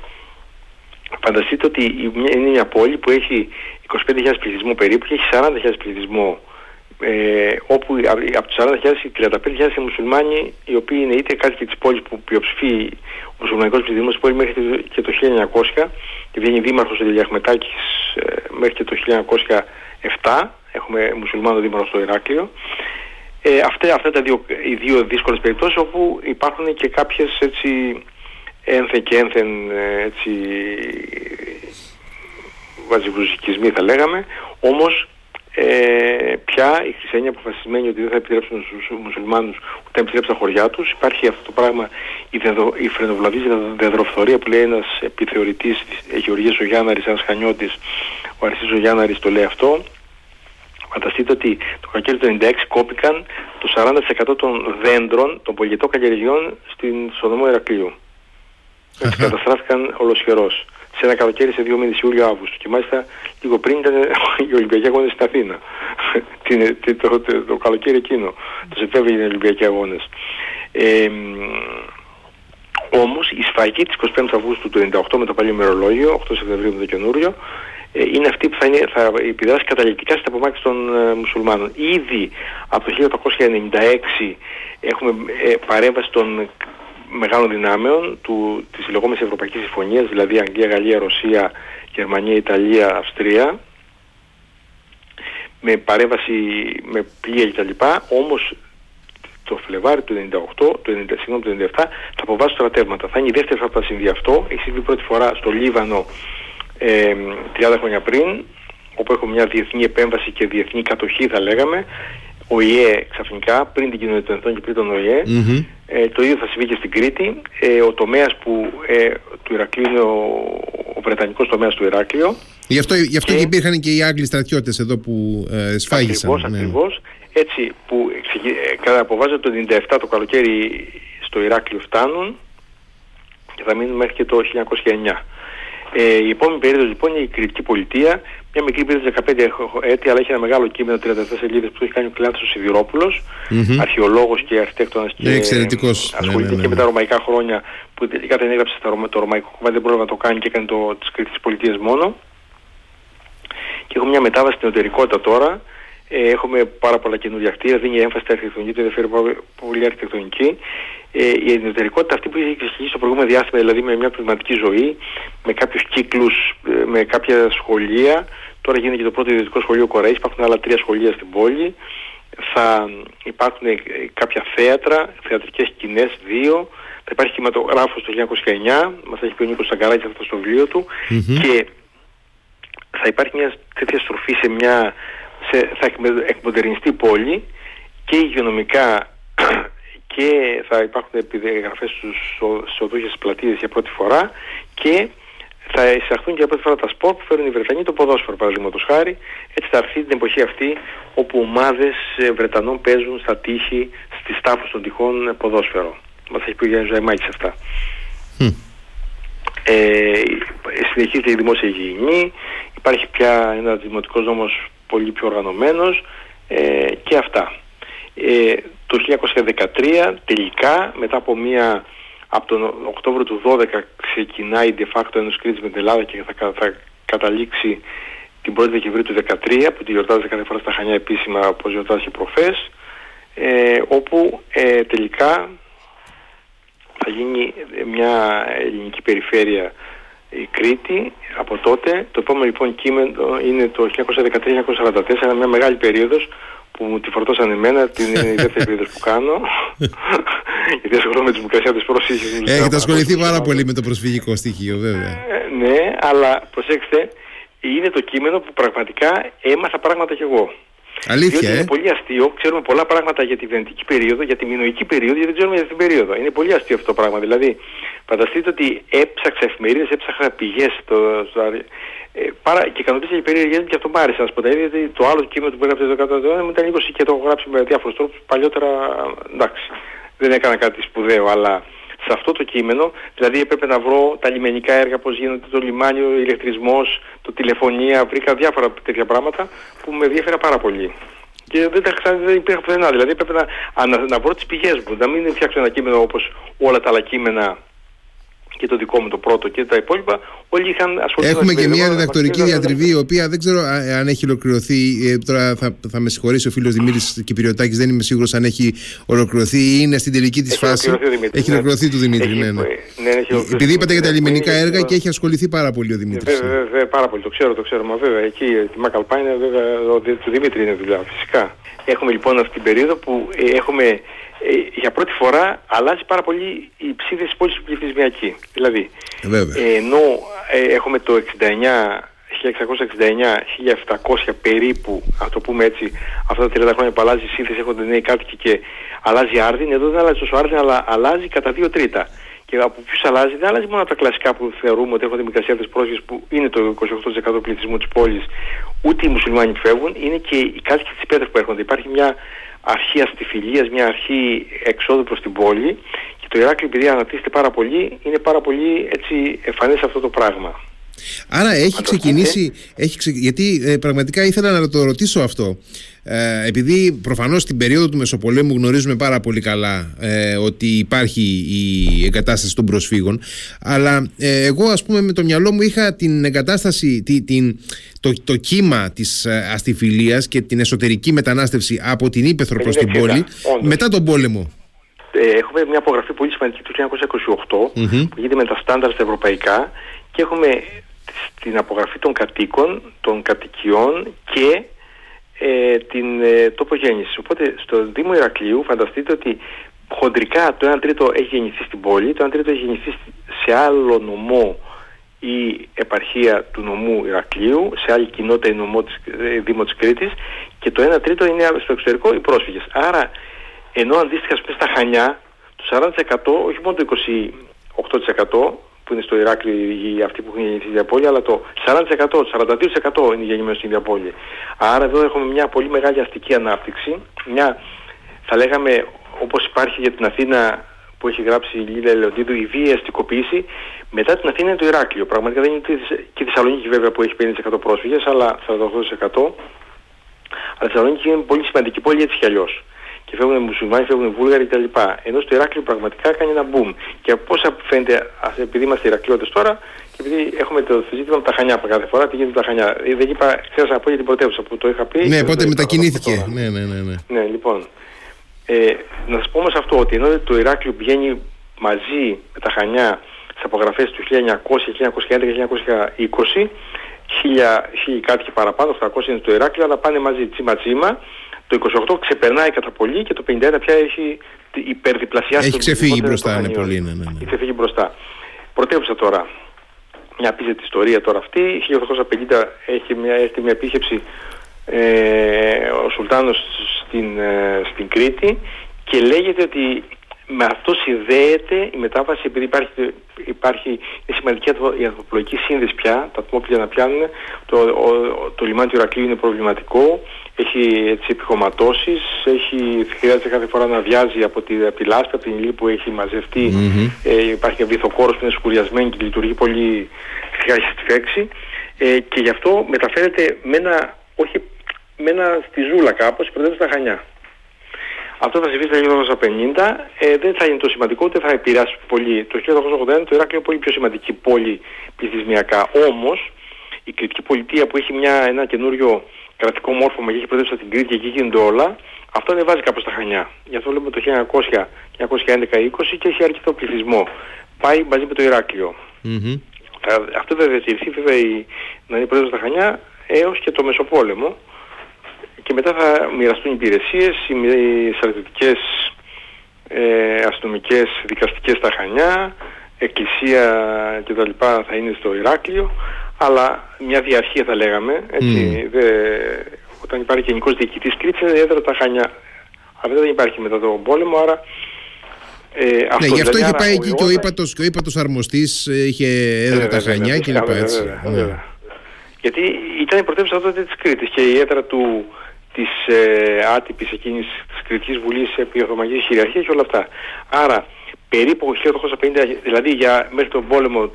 Φανταστείτε ότι είναι μια πόλη που έχει 25.000 πληθυσμό περίπου και έχει 40.000 πληθυσμό όπου από τους 40.000 και 35.000 οι μουσουλμάνοι, οι οποίοι είναι είτε κάτοικοι της πόλης που πλειοψηφεί ο μουσουλμανικός πληθυσμός της πόλης μέχρι και το 1900, και βγαίνει δήμαρχος ο Διαχμετάκης μέχρι και το 1907, έχουμε μουσουλμάνο δήμαρχο στο Ηράκλειο. Αυτά τα οι δύο δύσκολες περιπτώσεις, όπου υπάρχουν και κάποιες έτσι ένθεν και ένθεν έτσι βαζιβουζικισμοί θα λέγαμε, όμως πια οι χριστιανοί αποφασισμένοι ότι δεν θα επιτρέψουν στους μουσουλμάνους ούτε να επιτρέψουν τα χωριά τους. Υπάρχει αυτό το πράγμα, η φρενοβολαβής δεδροφθορία που λέει ένας επιθεωρητής της Γεωργίας ο Γιάνναρης, ένας χανιώτης, ο Αρσής ο Γιάνναρης το λέει αυτό. Φανταστείτε ότι το καλοκαίρι του 1996 κόπηκαν το 40% των δέντρων των πολιετών καλλιεργειών στο δωμό Ηρακλείου. Έτσι καταστράφηκαν ολοσχερός. Σε ένα καλοκαίρι, σε δύο μήνες, Ιούλιο-Αύγουστο. Και μάλιστα λίγο πριν ήταν οι Ολυμπιακοί Αγώνες στην Αθήνα. Το καλοκαίρι εκείνο. Το Σεπτέμβριο είναι οι Ολυμπιακοί Αγώνες. Όμως η σφαγή της 25 Αυγούστου του 1998 με το παλιό ημερολόγιο, 8 Σεπτεμβρίου με το καινούριο, είναι αυτή που θα επιδράσει καταληκτικά στην απομάκρυνση των μουσουλμάνων. Ήδη από το 1896 έχουμε παρέμβαση των μεγάλων δυνάμεων της λεγόμενης Ευρωπαϊκής Συμφωνίας, δηλαδή Αγγλία, Γαλλία, Ρωσία, Γερμανία, Ιταλία, Αυστρία, με παρέμβαση με πλοία κτλ. Όμως το Φλεβάρι του 1997 θα αποβάσει στρατεύματα. Θα είναι η δεύτερη φορά που θα συμβεί αυτό. Έχει συμβεί πρώτη φορά στο Λίβανο 30 χρόνια πριν, όπου έχουμε μια διεθνή επέμβαση και διεθνή κατοχή θα λέγαμε, ο ΙΕ ξαφνικά, πριν την κοινωνία των Εθνών και πριν τον ΟΗΕ. Mm-hmm. Το ίδιο θα συμβεί και στην Κρήτη. Ο τομέας του Ηρακλείου είναι ο Βρετανικός τομέας του Ηράκλειο. Γι' αυτό και υπήρχαν και οι Άγγλοι στρατιώτες εδώ που σφάγησαν. Ακριβώς. Ναι. Έτσι που κατά αποβάζεται το 1997 το καλοκαίρι στο Ηράκλειο φτάνουν και θα μείνουν μέχρι και το 1909. Η επόμενη περίοδος λοιπόν είναι η Κρητική Πολιτεία, μια μικρή περίοδος 15 έτη, αλλά έχει ένα μεγάλο κείμενο 34 σελίδες που το έχει κάνει ο Κλεάνθος ο Σιδηρόπουλος, αρχαιολόγος και αρχιτέκτονας, και ασχολείται και με τα ρωμαϊκά χρόνια, που τελικά δεν έγραψε το ρωμαϊκό κομμάτι, δεν πρόλαβε να το κάνει και έκανε τις Κρητικές Πολιτείες μόνο. Και έχουμε μια μετάβαση στην εσωτερικότητα τώρα. Έχουμε πάρα πολλά καινούργια κτίρια, δίνει έμφαση στην αρχιτεκτονική, το ενδιαφέρει πολύ αρχιτεκτονική. Η ενωτερικότητα αυτή που είχε εξηγήσει στο προηγούμενο διάστημα, δηλαδή με μια πνευματική ζωή, με κάποιους κύκλους, με κάποια σχολεία. Τώρα γίνεται και το πρώτο ιδιωτικό σχολείο Κοραής, υπάρχουν άλλα 3 σχολεία στην πόλη. Θα υπάρχουν κάποια θέατρα, θεατρικές σκηνές 2. Θα υπάρχει κινηματογράφος το 1909, μας έχει πει ο Νίκος Σαγκαράκης αυτό στο βιβλίο του. Και θα υπάρχει μια τέτοια στροφή θα εκμοντερνιστεί πόλη και υγειονομικά, και θα υπάρχουν επιγραφές στους οδούς και στις πλατείες για πρώτη φορά, και θα εισαχθούν για πρώτη φορά τα σπορ που φέρουν οι Βρετανοί, το ποδόσφαιρο παραδείγματος χάρη. Έτσι θα έρθει την εποχή αυτή όπου ομάδες Βρετανών παίζουν στα τείχη, στις τάφους των τυχών ποδόσφαιρο. Μας έχει πει ο Γιάννης Ζαϊμάκης αυτά. Συνεχίζεται η δημόσια υγιεινή, υπάρχει πια ένα δημοτικός νόμος πολύ πιο οργανωμένος, και αυτά. Το 1913 τελικά, μετά από από τον Οκτώβριο του 12 ξεκινάει de facto ένας κρίτης με την Ελλάδα και θα καταλήξει την 1η Δεκεμβρίου του 2013, που τη γιορτάζει κάθε φορά στα Χανιά επίσημα, όπως γιορτάζει προχθές, όπου τελικά θα γίνει μια ελληνική περιφέρεια η Κρήτη από τότε. Το επόμενο λοιπόν κείμενο είναι το 1913-1944, μια μεγάλη περίοδος που μου τη φορτώσαν εμένα, την δεύτερη περίοδος που κάνω, γιατί ασχολούμαι με τις μικρασιάτες πρόσφυγες. Έχετε ασχοληθεί πάρα πολύ με το προσφυγικό στοιχείο βέβαια. Ναι, αλλά προσέξτε, είναι το κείμενο που πραγματικά έμαθα πράγματα κι εγώ. Αλήθεια, διότι είναι πολύ αστείο, ξέρουμε πολλά πράγματα για τη βενετική περίοδο, για τη μινωική περίοδο, γιατί δεν ξέρουμε για την περίοδο. Είναι πολύ αστείο αυτό το πράγμα. Δηλαδή, φανταστείτε ότι έψαξα εφημερίδες, έψαχα πηγές και ικανοποίησα για περίεργες μου, και αυτό μ' άρεσε να σου πω. Δηλαδή, το άλλο κείμενο που έγραψε το 100 αιώνα μου ήταν 20 και το έχω γράψει με διάφορους τρόπους παλιότερα. Εντάξει, δεν έκανα κάτι σπουδαίο, αλλά σε αυτό το κείμενο, δηλαδή έπρεπε να βρω τα λιμενικά έργα, πώς γίνονται, το λιμάνι, ο ηλεκτρισμός, το τηλεφωνία, βρήκα διάφορα τέτοια πράγματα που με ενδιαφέραν πάρα πολύ. Και δεν υπήρχα πουθενά, δηλαδή έπρεπε να βρω τις πηγές μου, να μην φτιάξω ένα κείμενο όπως όλα τα άλλα κείμενα και το δικό μου το πρώτο και τα υπόλοιπα, όλοι είχαν ασχοληθεί. Έχουμε και μια διδακτορική διατριβή, η οποία δεν ξέρω αν έχει ολοκληρωθεί. Τώρα θα με συγχωρήσει ο φίλος Δημήτρης Κυπριωτάκης, δεν είμαι σίγουρος αν έχει ολοκληρωθεί ή είναι στην τελική της φάση. Έχει ολοκληρωθεί του Δημήτρη. Επειδή είπατε για τα λιμενικά έργα και έχει ασχοληθεί πάρα πολύ ο Δημήτρης. Βέβαια, πάρα πολύ, το ξέρω, το ξέρουμε. Βέβαια, εκεί τη Μακαλπά είναι βέβαια του Δημήτρη είναι δουλειά, φυσικά. Έχουμε λοιπόν αυτή την περίοδο που έχουμε. Για πρώτη φορά αλλάζει πάρα πολύ η ψήφιση της πόλης πληθυσμιακή. Δηλαδή, ενώ έχουμε το 1669-1700 περίπου, α το πούμε έτσι, αυτά τα 30 χρόνια που αλλάζει η σύνθεση, έχονται νέοι κάτοικοι και αλλάζει άρδιν, εδώ δεν αλλάζει τόσο άρδιν, αλλά αλλάζει κατά 2/3. Και από ποιους αλλάζει, δεν αλλάζει μόνο από τα κλασικά που θεωρούμε ότι έχονται μικρασιάτες πρόσφυγες που είναι το 28% του πληθυσμού της πόλης, ούτε οι μουσουλμάνοι που φεύγουν, είναι και οι κάτοικοι της Πέτρας που έρχονται. Υπάρχει μια αρχή αστιφιλίας, μια αρχή εξόδου προς την πόλη και το Ηράκλειο επειδή αναπτύσσεται πάρα πολύ, είναι πάρα πολύ έτσι εμφανές αυτό το πράγμα. Άρα έχει ξεκινήσει, γιατί πραγματικά ήθελα να το ρωτήσω αυτό. Επειδή προφανώς στην περίοδο του Μεσοπολέμου γνωρίζουμε πάρα πολύ καλά ότι υπάρχει η εγκατάσταση των προσφύγων, αλλά εγώ ας πούμε με το μυαλό μου είχα την εγκατάσταση, το κύμα της αστιφιλίας και την εσωτερική μετανάστευση από την Ήπεθρο προς την πόλη μετά τον πόλεμο. Έχουμε μια απογραφή πολύ σημαντική του 1928 που γίνεται με τα στάνταρ στα ευρωπαϊκά και έχουμε την απογραφή των κατοίκων, των κατοικιών και την τόπο γέννηση. Οπότε στο Δήμο Ηρακλείου φανταστείτε ότι χοντρικά το 1/3 έχει γεννηθεί στην πόλη, το 1/3 έχει γεννηθεί σε άλλο νομό η επαρχία του νομού Ηρακλείου, σε άλλη κοινότητα η νομό της, Δήμο της Κρήτης και το 1/3 είναι στο εξωτερικό οι πρόσφυγες. Άρα ενώ αντίστοιχα στα Χανιά το 40% όχι μόνο το 28% που είναι στο Ηράκλειο αυτοί που έχουν γεννηθεί στην ίδια πόλη, αλλά το 40%, 42% είναι γεννημένοι στην ίδια πόλη. Άρα εδώ έχουμε μια πολύ μεγάλη αστική ανάπτυξη, μια θα λέγαμε όπως υπάρχει για την Αθήνα που έχει γράψει η Λίλα Λεοντίδου, η βία αστικοποίηση, μετά την Αθήνα είναι το Ηράκλειο. Πραγματικά δεν είναι και η Θεσσαλονίκη βέβαια που έχει 50% πρόσφυγες, αλλά 48%. Αλλά η Θεσσαλονίκη είναι πολύ σημαντική πόλη έτσι κι αλλιώς. Και φεύγουν οι μουσουλμάνοι, φεύγουν οι Βούλγαροι κτλ. Ενώ στο Ηράκλειο πραγματικά κάνει ένα boom. Και από όσα φαίνεται, επειδή είμαστε Ηρακλειώτες τώρα, και επειδή έχουμε το ζήτημα με τα Χανιά κάθε φορά, τι γίνεται με τα Χανιά. Δεν είπα, ξέρασα να πω για την πρωτεύουσα που το είχα πει. Ναι, πότε μετακινήθηκε. Ναι, λοιπόν. Να σας πω όμως αυτό, ότι ενώ το Ηράκλειο πηγαίνει μαζί με τα Χανιά στις απογραφές του 1900, 1911, 1920, 1000 κάτοικοι παραπάνω, 800 είναι στο Ηράκλειο, αλλά πάνε μαζί τσίμα-τσίμα. Το 28 ξεπερνάει κατά πολύ και το 51 πια έχει υπερδιπλασιάσει. Έχει ξεφύγει μπροστά, είναι πολύ. Ναι. Έχει ξεφύγει μπροστά. Πρωτεύουσα τώρα. Μια απίστευτη ιστορία τώρα αυτή. 1850 έχει μια επίσκεψη ο Σουλτάνος στην Κρήτη και λέγεται ότι με αυτό συνδέεται η μετάβαση, επειδή υπάρχει σημαντική η ανθρωπολογική σύνδεση πια, τα ατμόπλια να πιάνουν, το λιμάνι του Ηρακλείου είναι προβληματικό, έχει έτσι επιχωματώσεις, χρειάζεται κάθε φορά να βιάζει από τη λάσπη, από την ύλη που έχει μαζευτεί, υπάρχει βυθοκόρος που είναι σκουριασμένη και λειτουργεί πολύ χρειάζεται στη φέξη και γι' αυτό μεταφέρεται με ένα στη ζούλα κάπως, προτείνω στα Χανιά. Αυτό θα συμβεί στα 1850, δεν θα είναι το σημαντικό, ούτε θα επηρεάσει πολύ. Το 1881 το Ηράκλειο είναι πολύ πιο σημαντική πόλη πληθυσμιακά. Όμως η Κρητική Πολιτεία που έχει ένα καινούριο κρατικό μόρφωμα και έχει προεδρεύσει την Κρήτη και εκεί γίνονται όλα, αυτό ανεβάζει κάπως τα Χανιά. Γι' αυτό λέμε το 1900, 1911-20 και έχει αρκετό πληθυσμό. Πάει μαζί με το Ηράκλειο. Αυτό θα διατηρηθεί βέβαια να είναι προεδρεύσει τα Χανιά έως και το Μεσοπόλεμο. Και μετά θα μοιραστούν οι υπηρεσίες, οι στρατιωτικές, αστυνομικές, δικαστικές στα Χανιά, εκκλησία κτλ. Θα είναι στο Ηράκλειο, αλλά μια διαρχία θα λέγαμε. Έτσι, όταν υπάρχει γενικός διοικητής Κρήτης, είναι ιδιαίτερα τα Χανιά. Αλλά δεν υπάρχει μετά τον πόλεμο, άρα. Αυτό ναι, γι' αυτό είχε πάει εκεί και ο ύπατος αρμοστής, είχε έδρα τα Χανιά κλπ. Γιατί ήταν η πρωτεύουσα τότε της Κρήτης και η έδρα του. Της άτυπης εκείνης της Κρητικής Βουλής επί Οθωμανικής Χειριαρχίας και όλα αυτά. Άρα περίπου 1850, δηλαδή μέχρι τον πόλεμο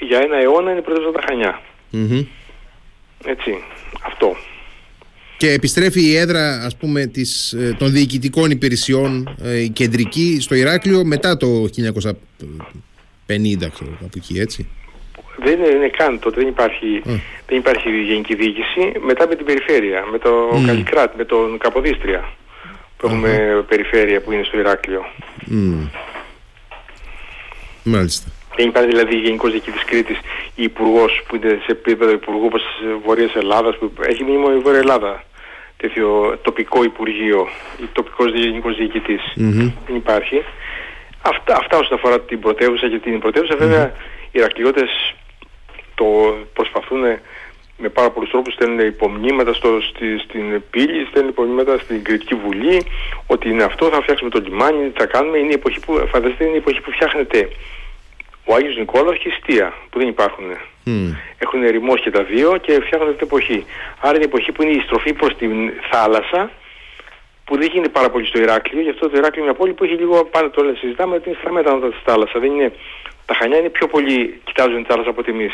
για ένα αιώνα είναι πρωτεύουσα τα Χανιά. Έτσι, αυτό. Και επιστρέφει η έδρα ας πούμε των διοικητικών υπηρεσιών η κεντρική στο Ηράκλειο μετά το 1900. 50 ξέρω κάπου εκεί, έτσι. Δεν είναι καν τότε, δεν υπάρχει γενική διοίκηση. Μετά με την περιφέρεια, με το Καλλικράτ, με τον Καποδίστρια που έχουμε περιφέρεια που είναι στο Ηράκλειο. Μάλιστα. Δεν υπάρχει δηλαδή γενικός διοικητής Κρήτης ή υπουργός που είναι σε επίπεδο υπουργού όπως Βορειάς Ελλάδας, που έχει μήνυμα η Βόρεια Ελλάδα τέτοιο τοπικό υπουργείο ή τοπικός γενικός διοικητής. Δεν υπάρχει. Αυτά όσον αφορά την πρωτεύουσα και την πρωτεύουσα. Βέβαια οι Ηρακλειώτες το προσπαθούν με πάρα πολλούς τρόπους, στέλνουν υπομνήματα στην πύλη, στέλνουν υπομνήματα στην Κρητική Βουλή ότι είναι αυτό, θα φτιάξουμε το λιμάνι, θα κάνουμε. Είναι η εποχή που, φανταστείτε, είναι η εποχή που φτιάχνεται ο Άγιος Νικόλαος και η Στία, που δεν υπάρχουν. Έχουν ερημός και τα δύο και φτιάχνονται την εποχή. Άρα είναι η εποχή που είναι η στροφή προς την θάλασσα, που δεν γίνεται πάρα πολύ στο Ηράκλειο, γι' αυτό το Ηράκλειο είναι μια πόλη που έχει λίγο, πάντα το συζητάμε, ότι είναι στραμμένα ανώτατα στη θάλασσα. Δεν είναι, τα Χανιά είναι πιο πολύ, κοιτάζουν τη θάλασσα από ότι εμείς.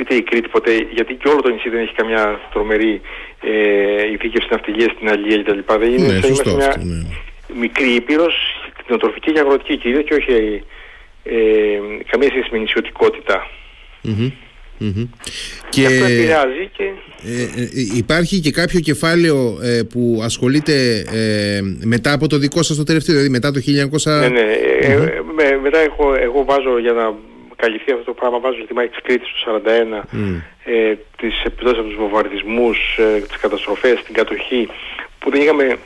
Ούτε η Κρήτη ποτέ, γιατί και όλο το νησί δεν έχει καμιά τρομερή ειδίκευση ναυτιλίας στην αλληλεία κτλ. Δεν είναι, είμαστε μια μικρή ήπειρος, κτηνοτροφική και αγροτική κυρίως, και όχι καμία σχέση με νησιωτικότητα. Και αυτό επηρεάζει και... υπάρχει και κάποιο κεφάλαιο που ασχολείται μετά από το δικό σας το τελευταίο, δηλαδή μετά το 1900... μετά εγώ βάζω, για να καλυφθεί αυτό το πράγμα, βάζω ζητημά της Κρήτης του 1941, τις επιδόσεις από τους βομβαρδισμούς, τις καταστροφές, την κατοχή, που δεν είχαμε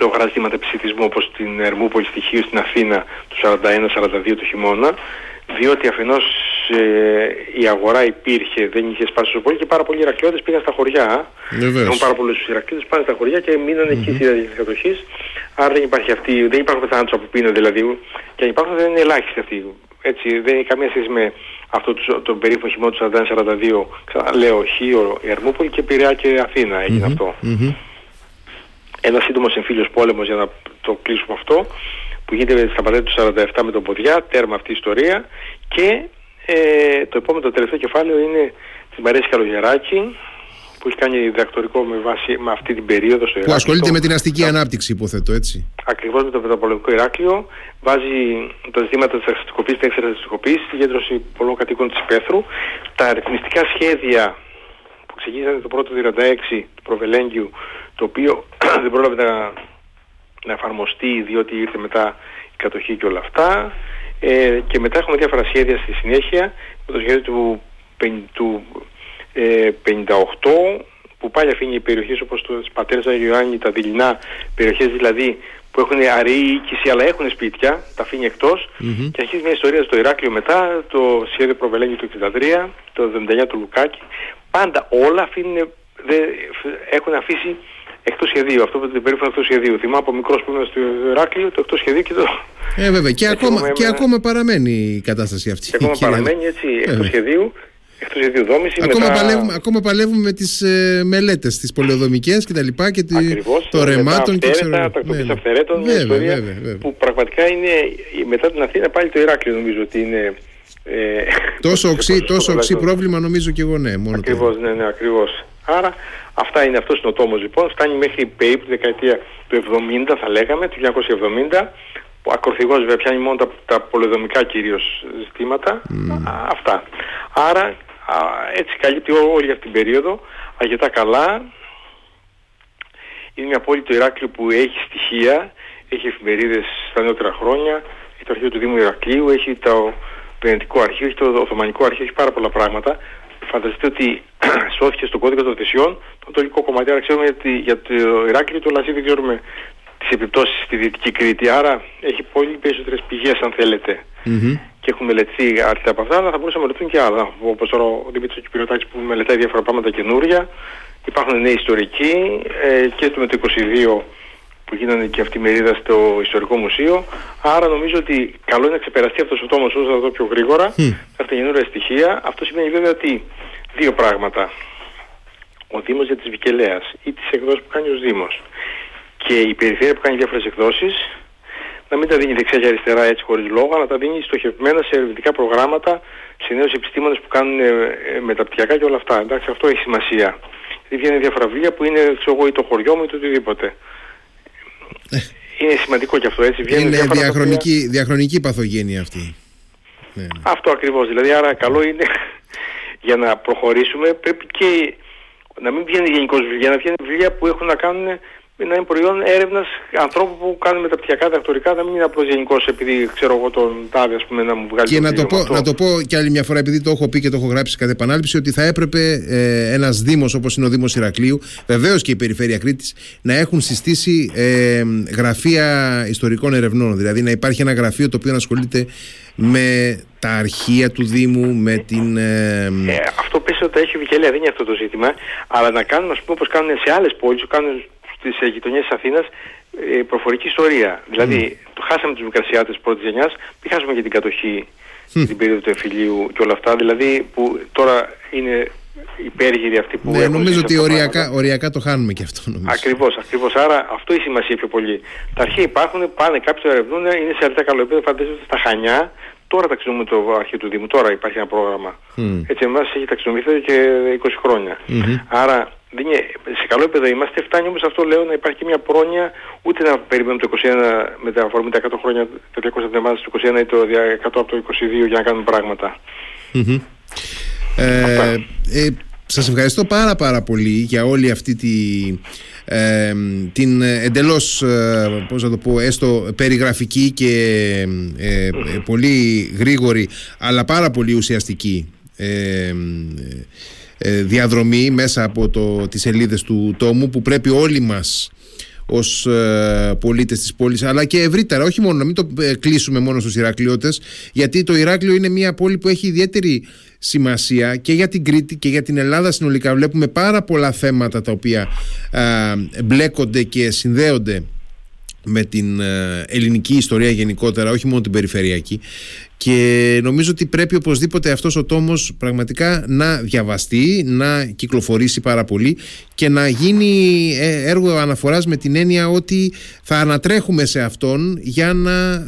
λογαρά ζητήματα ψηφισμού όπως στην Ερμούπολη, στοιχείο στην Αθήνα του 41-42 το χειμώνα, διότι αφενός η αγορά υπήρχε, δεν είχε σπάσει τόσο πολύ και πάρα πολλοί Ηρακλειώτες πήγαν στα χωριά. Έχουν πάρα πολλούς Ηρακλειώτες πάνε στα χωριά και μείναν εκεί στη διαδικασία της κατοχής. Άρα δεν υπάρχει αυτή, δεν υπάρχουν θάνατος από πείνα δηλαδή, και αν υπάρχουν δεν είναι ελάχιστοι αυτοί. Έτσι, δεν έχει καμία σχέση με αυτό τον περίφημο χειμώνα του 41-42, ξαναλέω, Χίο, Ερμούπολη και Πειραιά και Αθήνα έγινε αυτό. Ένα σύντομο εμφύλιος πόλεμος, για να το κλείσουμε αυτό, που γίνεται στα πατέρα του 47 με τον Ποδιά, τέρμα αυτή η ιστορία. Και το επόμενο, το τελευταίο κεφάλαιο είναι της Μαρίας Καλογεράκη, που έχει κάνει διδακτορικό με βάση με αυτή την περίοδο στο Ηράκλειο. Που ασχολείται με την αστική ανάπτυξη, υποθέτω, έτσι. Ακριβώς, με το μεταπολεμικό Ηράκλειο. Βάζει τα ζητήματα της αξιωτικοποίησης, της εξαρτητικοποίησης, τη γέντρωση πολλών κατοίκων της υπαίθρου, τα αριθμιστικά σχέδια που ξεκίνησαν το πρώτο 1936 του Προβελέγγιου, το οποίο δεν πρόλαβε να εφαρμοστεί διότι ήρθε μετά η κατοχή και όλα αυτά, και μετά έχουμε διάφορα σχέδια στη συνέχεια, με το σχέδιο του 58 που πάλι αφήνει περιοχές όπως το Πατέρας Αγίου Ιωάννη, τα δειλινά, περιοχές δηλαδή που έχουν αραιή οίκηση αλλά έχουν σπίτια, τα αφήνει εκτός, και αρχίζει μια ιστορία στο Ηράκλειο μετά, το σχέδιο Προβελέγγιου του 63, το 79 του Λουκάκη, πάντα όλα έχουν αφήσει εκτός σχεδίου, αυτό που την περίφημο εκτός σχεδίου. Θυμάμαι από μικρός που ήμουν στο Ηράκλειο, το εκτός σχεδίου και το... βέβαια, και ακόμα παραμένει η κατάσταση αυτή. Και ακόμα παραμένει, έτσι, εκτός σχεδίου, εκτός σχεδίου δόμηση. Ακόμα παλεύουμε με τις μελέτες, τις πολεοδομικές και τα λοιπά, και των ρεμάτων και ξέρω... Ακριβώς, τακτοποίηση αυθαιρέτων, μια ιστορία που πραγματικά είναι, μετά την Αθήνα πάλι το Ηράκλειο νομίζω ότι είναι... τόσο οξύ πρόβλημα νομίζω και εγώ, μόνο ακριβώς, ακριβώς. Άρα αυτός είναι ο τόμος, λοιπόν, φτάνει μέχρι περίπου τη δεκαετία του 70, θα λέγαμε, του 1970, που ακροθυγός βέβαια πιάνει μόνο τα πολεοδομικά κυρίως ζητήματα. Αυτά. Άρα έτσι καλύπτει όλη αυτή την περίοδο αρκετά καλά. Είναι μια πόλη, το Ηράκλειο, που έχει στοιχεία, έχει εφημερίδες στα νεότερα χρόνια, έχει το αρχείο του Δήμου Ηρακλείου, έχει το Βενετικό αρχείο, έχει το Οθωμανικό αρχείο, έχει πάρα πολλά πράγματα. Φανταστείτε ότι σώθηκε στον κώδικα των θυσιών το Ανατολικό κομμάτι. Άρα ξέρουμε για το Ηράκλειο, το Λασί, δεν ξέρουμε τις επιπτώσεις στη Δυτική Κρήτη. Άρα έχει πολύ περισσότερες πηγές, αν θέλετε. Και έχουν μελετηθεί αρκετά από αυτά, αλλά θα μπορούσαμε να μελετούν και άλλα. Όπως τώρα ο Δημήτρης Κυπριωτάκης που μελετάει διάφορα πράγματα καινούρια. Υπάρχουν νέοι ιστορικοί, και με το 22 που γίνανε και αυτή η μερίδα στο Ιστορικό Μουσείο. Άρα νομίζω ότι καλό είναι να ξεπεραστεί αυτός ο τόμος όσο θα δω πιο γρήγορα, αυτά τα καινούργια στοιχεία. Αυτό σημαίνει βέβαια ότι δύο πράγματα. Ο Δήμος για τις Βικελαίας ή τις εκδόσεις που κάνει ο Δήμος και η περιφέρεια που κάνει διάφορες εκδόσεις, να μην τα δίνει δεξιά και αριστερά έτσι χωρίς λόγο, αλλά τα δίνει στοχευμένα σε ερευνητικά προγράμματα, σε νέους επιστήμονες που κάνουν μεταπτυχιακά και όλα αυτά. Εντάξει, αυτό έχει σημασία. Γιατί βγαίνουν διάφορα βιβλία που είναι, ξέρω εγώ, ή το χωριό μου ή το οτιδήποτε. είναι σημαντικό και αυτό, έτσι. Είναι διαχρονική παθογένεια αυτή. Ναι. Αυτό ακριβώς. Δηλαδή, άρα καλό είναι για να προχωρήσουμε, πρέπει και να μην βγαίνει γενικώς βιβλία, να βγαίνουν βιβλία που έχουν να κάνουν, να είναι προϊόν έρευνας ανθρώπου που κάνουν μεταπτυχιακά, διδακτορικά, να μην είναι απλώς γενικώς επειδή ξέρω εγώ τον τάδε, ας πούμε, να μου βγάλει. Και να το πω και άλλη μια φορά, επειδή το έχω πει και το έχω γράψει κατ' επανάληψη, ότι θα έπρεπε ένας δήμος όπως είναι ο Δήμος Ηρακλείου, βεβαίως και η Περιφέρεια Κρήτης, να έχουν συστήσει γραφεία ιστορικών ερευνών. Δηλαδή να υπάρχει ένα γραφείο το οποίο να ασχολείται με τα αρχεία του Δήμου, με την... Αυτό πες ότι έχει η Βικελαία, δεν είναι αυτό το ζήτημα, αλλά να κάνουν, ας πούμε, όπως κάνουν σε άλλες πόλεις, κάνουν στις γειτονιές της Αθήνας, προφορική ιστορία. Δηλαδή, χάσαμε τους μικρασιάτες πρώτης γενιάς, μην χάσουμε και την κατοχή, την περίοδο του εμφυλίου και όλα αυτά, δηλαδή που τώρα είναι... υπέργυροι αυτοί που... Ναι, νομίζω ότι οριακά το χάνουμε και αυτό. Νομίζω. Ακριβώς. Άρα αυτό η σημασία πιο πολύ. Τα αρχεία υπάρχουν, πάνε κάποιοι το ερευνούν, είναι σε αρκετά καλό επίπεδο, φαντάζομαι στα Χανιά. Τώρα ταξινομούν το αρχείο του Δήμου, τώρα υπάρχει ένα πρόγραμμα. Έτσι, εμάς έχει ταξινομηθεί και 20 χρόνια. Άρα σε καλό επίπεδο είμαστε, φτάνει όμως αυτό λέω να υπάρχει και μια πρόνοια, ούτε να περιμένουμε το 21 με τα 100 χρόνια, το 200 από την ομάδα του 21 ή το 100 από το 22 για να κάνουμε πράγματα. Σας ευχαριστώ πάρα πολύ για όλη αυτή την εντελώς πώς να το πω, έστω περιγραφική και πολύ γρήγορη αλλά πάρα πολύ ουσιαστική διαδρομή μέσα από τις σελίδες του τόμου που πρέπει όλοι μας ως πολίτες της πόλης αλλά και ευρύτερα, όχι μόνο να μην το κλείσουμε μόνο στους Ηρακλειώτες, γιατί το Ηράκλειο είναι μια πόλη που έχει ιδιαίτερη σημασία και για την Κρήτη και για την Ελλάδα συνολικά. Βλέπουμε πάρα πολλά θέματα τα οποία μπλέκονται και συνδέονται με την ελληνική ιστορία γενικότερα, όχι μόνο την περιφερειακή, και νομίζω ότι πρέπει οπωσδήποτε αυτός ο τόμος πραγματικά να διαβαστεί, να κυκλοφορήσει πάρα πολύ και να γίνει έργο αναφοράς με την έννοια ότι θα ανατρέχουμε σε αυτόν για να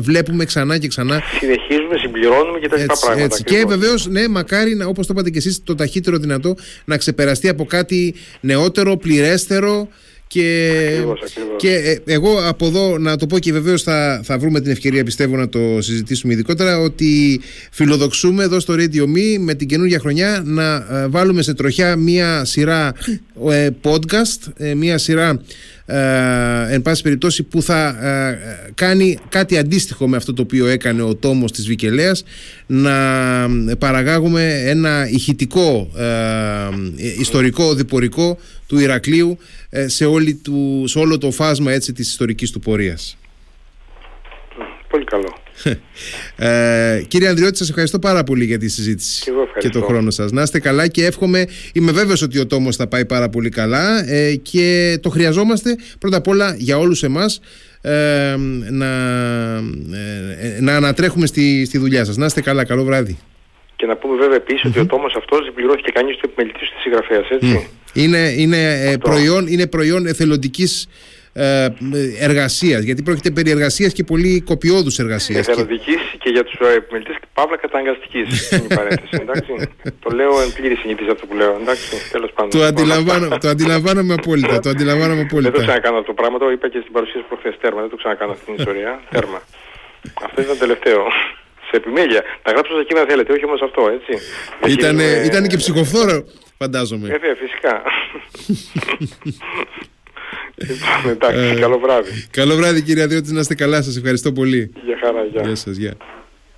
βλέπουμε ξανά και ξανά. Συνεχίζουμε, συμπληρώνουμε και τα λοιπά πράγματα. Έτσι. Και βεβαίως, ναι, μακάρι, όπως το είπατε και εσείς, το ταχύτερο δυνατό να ξεπεραστεί από κάτι νεότερο, πληρέστερο. Και, ακριβώς. Και εγώ από εδώ να το πω και βεβαίως θα βρούμε την ευκαιρία, πιστεύω, να το συζητήσουμε ειδικότερα, ότι φιλοδοξούμε εδώ στο Radio Me με την καινούργια χρονιά να βάλουμε σε τροχιά μία σειρά podcast, μία σειρά εν πάση περιπτώσει που θα κάνει κάτι αντίστοιχο με αυτό το οποίο έκανε ο τόμος της Βικελαίας, να παραγάγουμε ένα ηχητικό ιστορικό διπορικό του Ηρακλείου σε όλο το φάσμα, έτσι, της ιστορικής του πορείας. Πολύ καλό. Κύριε Ανδριώτη, σας ευχαριστώ πάρα πολύ για τη συζήτηση και τον χρόνο σας. Να είστε καλά και εύχομαι, είμαι βέβαιος ότι ο τόμος θα πάει πάρα πολύ καλά και το χρειαζόμαστε πρώτα απ' όλα για όλους εμάς να ανατρέχουμε στη δουλειά σας. Να είστε καλά, καλό βράδυ. Και να πούμε βέβαια επίσης ότι ο τόμος αυτός δεν πληρώθηκε κανείς του επιμελητή της συγγραφέας, έτσι. Είναι προϊόν εθελοντικής εργασίας, γιατί πρόκειται περί εργασίας και πολύ κοπιώδους εργασίας. Εθελοντικής και για τους επιμελητές παύλα καταναγκαστικής. Είναι η παρένθεση, εντάξει. Το λέω εν πλήρη συνείδηση αυτό που λέω, εντάξει. Τέλος πάντων. Το αντιλαμβάνομαι απόλυτα. Δεν το ξανακάνω αυτό το πράγμα, το είπα και στην παρουσίαση προχθές. Τέρμα, δεν το ξανακάνω αυτή την ιστορία. Τέρμα. Αυτό ήταν τελευταίο. Σε επιμέλεια. Τα γράψω σε εκείνα θέλετε, όχι όμως αυτό, έτσι. Ήτανε και ψυχοφθόρο, φαντάζομαι. Φυσικά. Εντάξει, καλό βράδυ. Καλό βράδυ, κύριε Ανδριώτη, να είστε καλά. Σας ευχαριστώ πολύ. Γεια χαρά, γεια σας, γεια.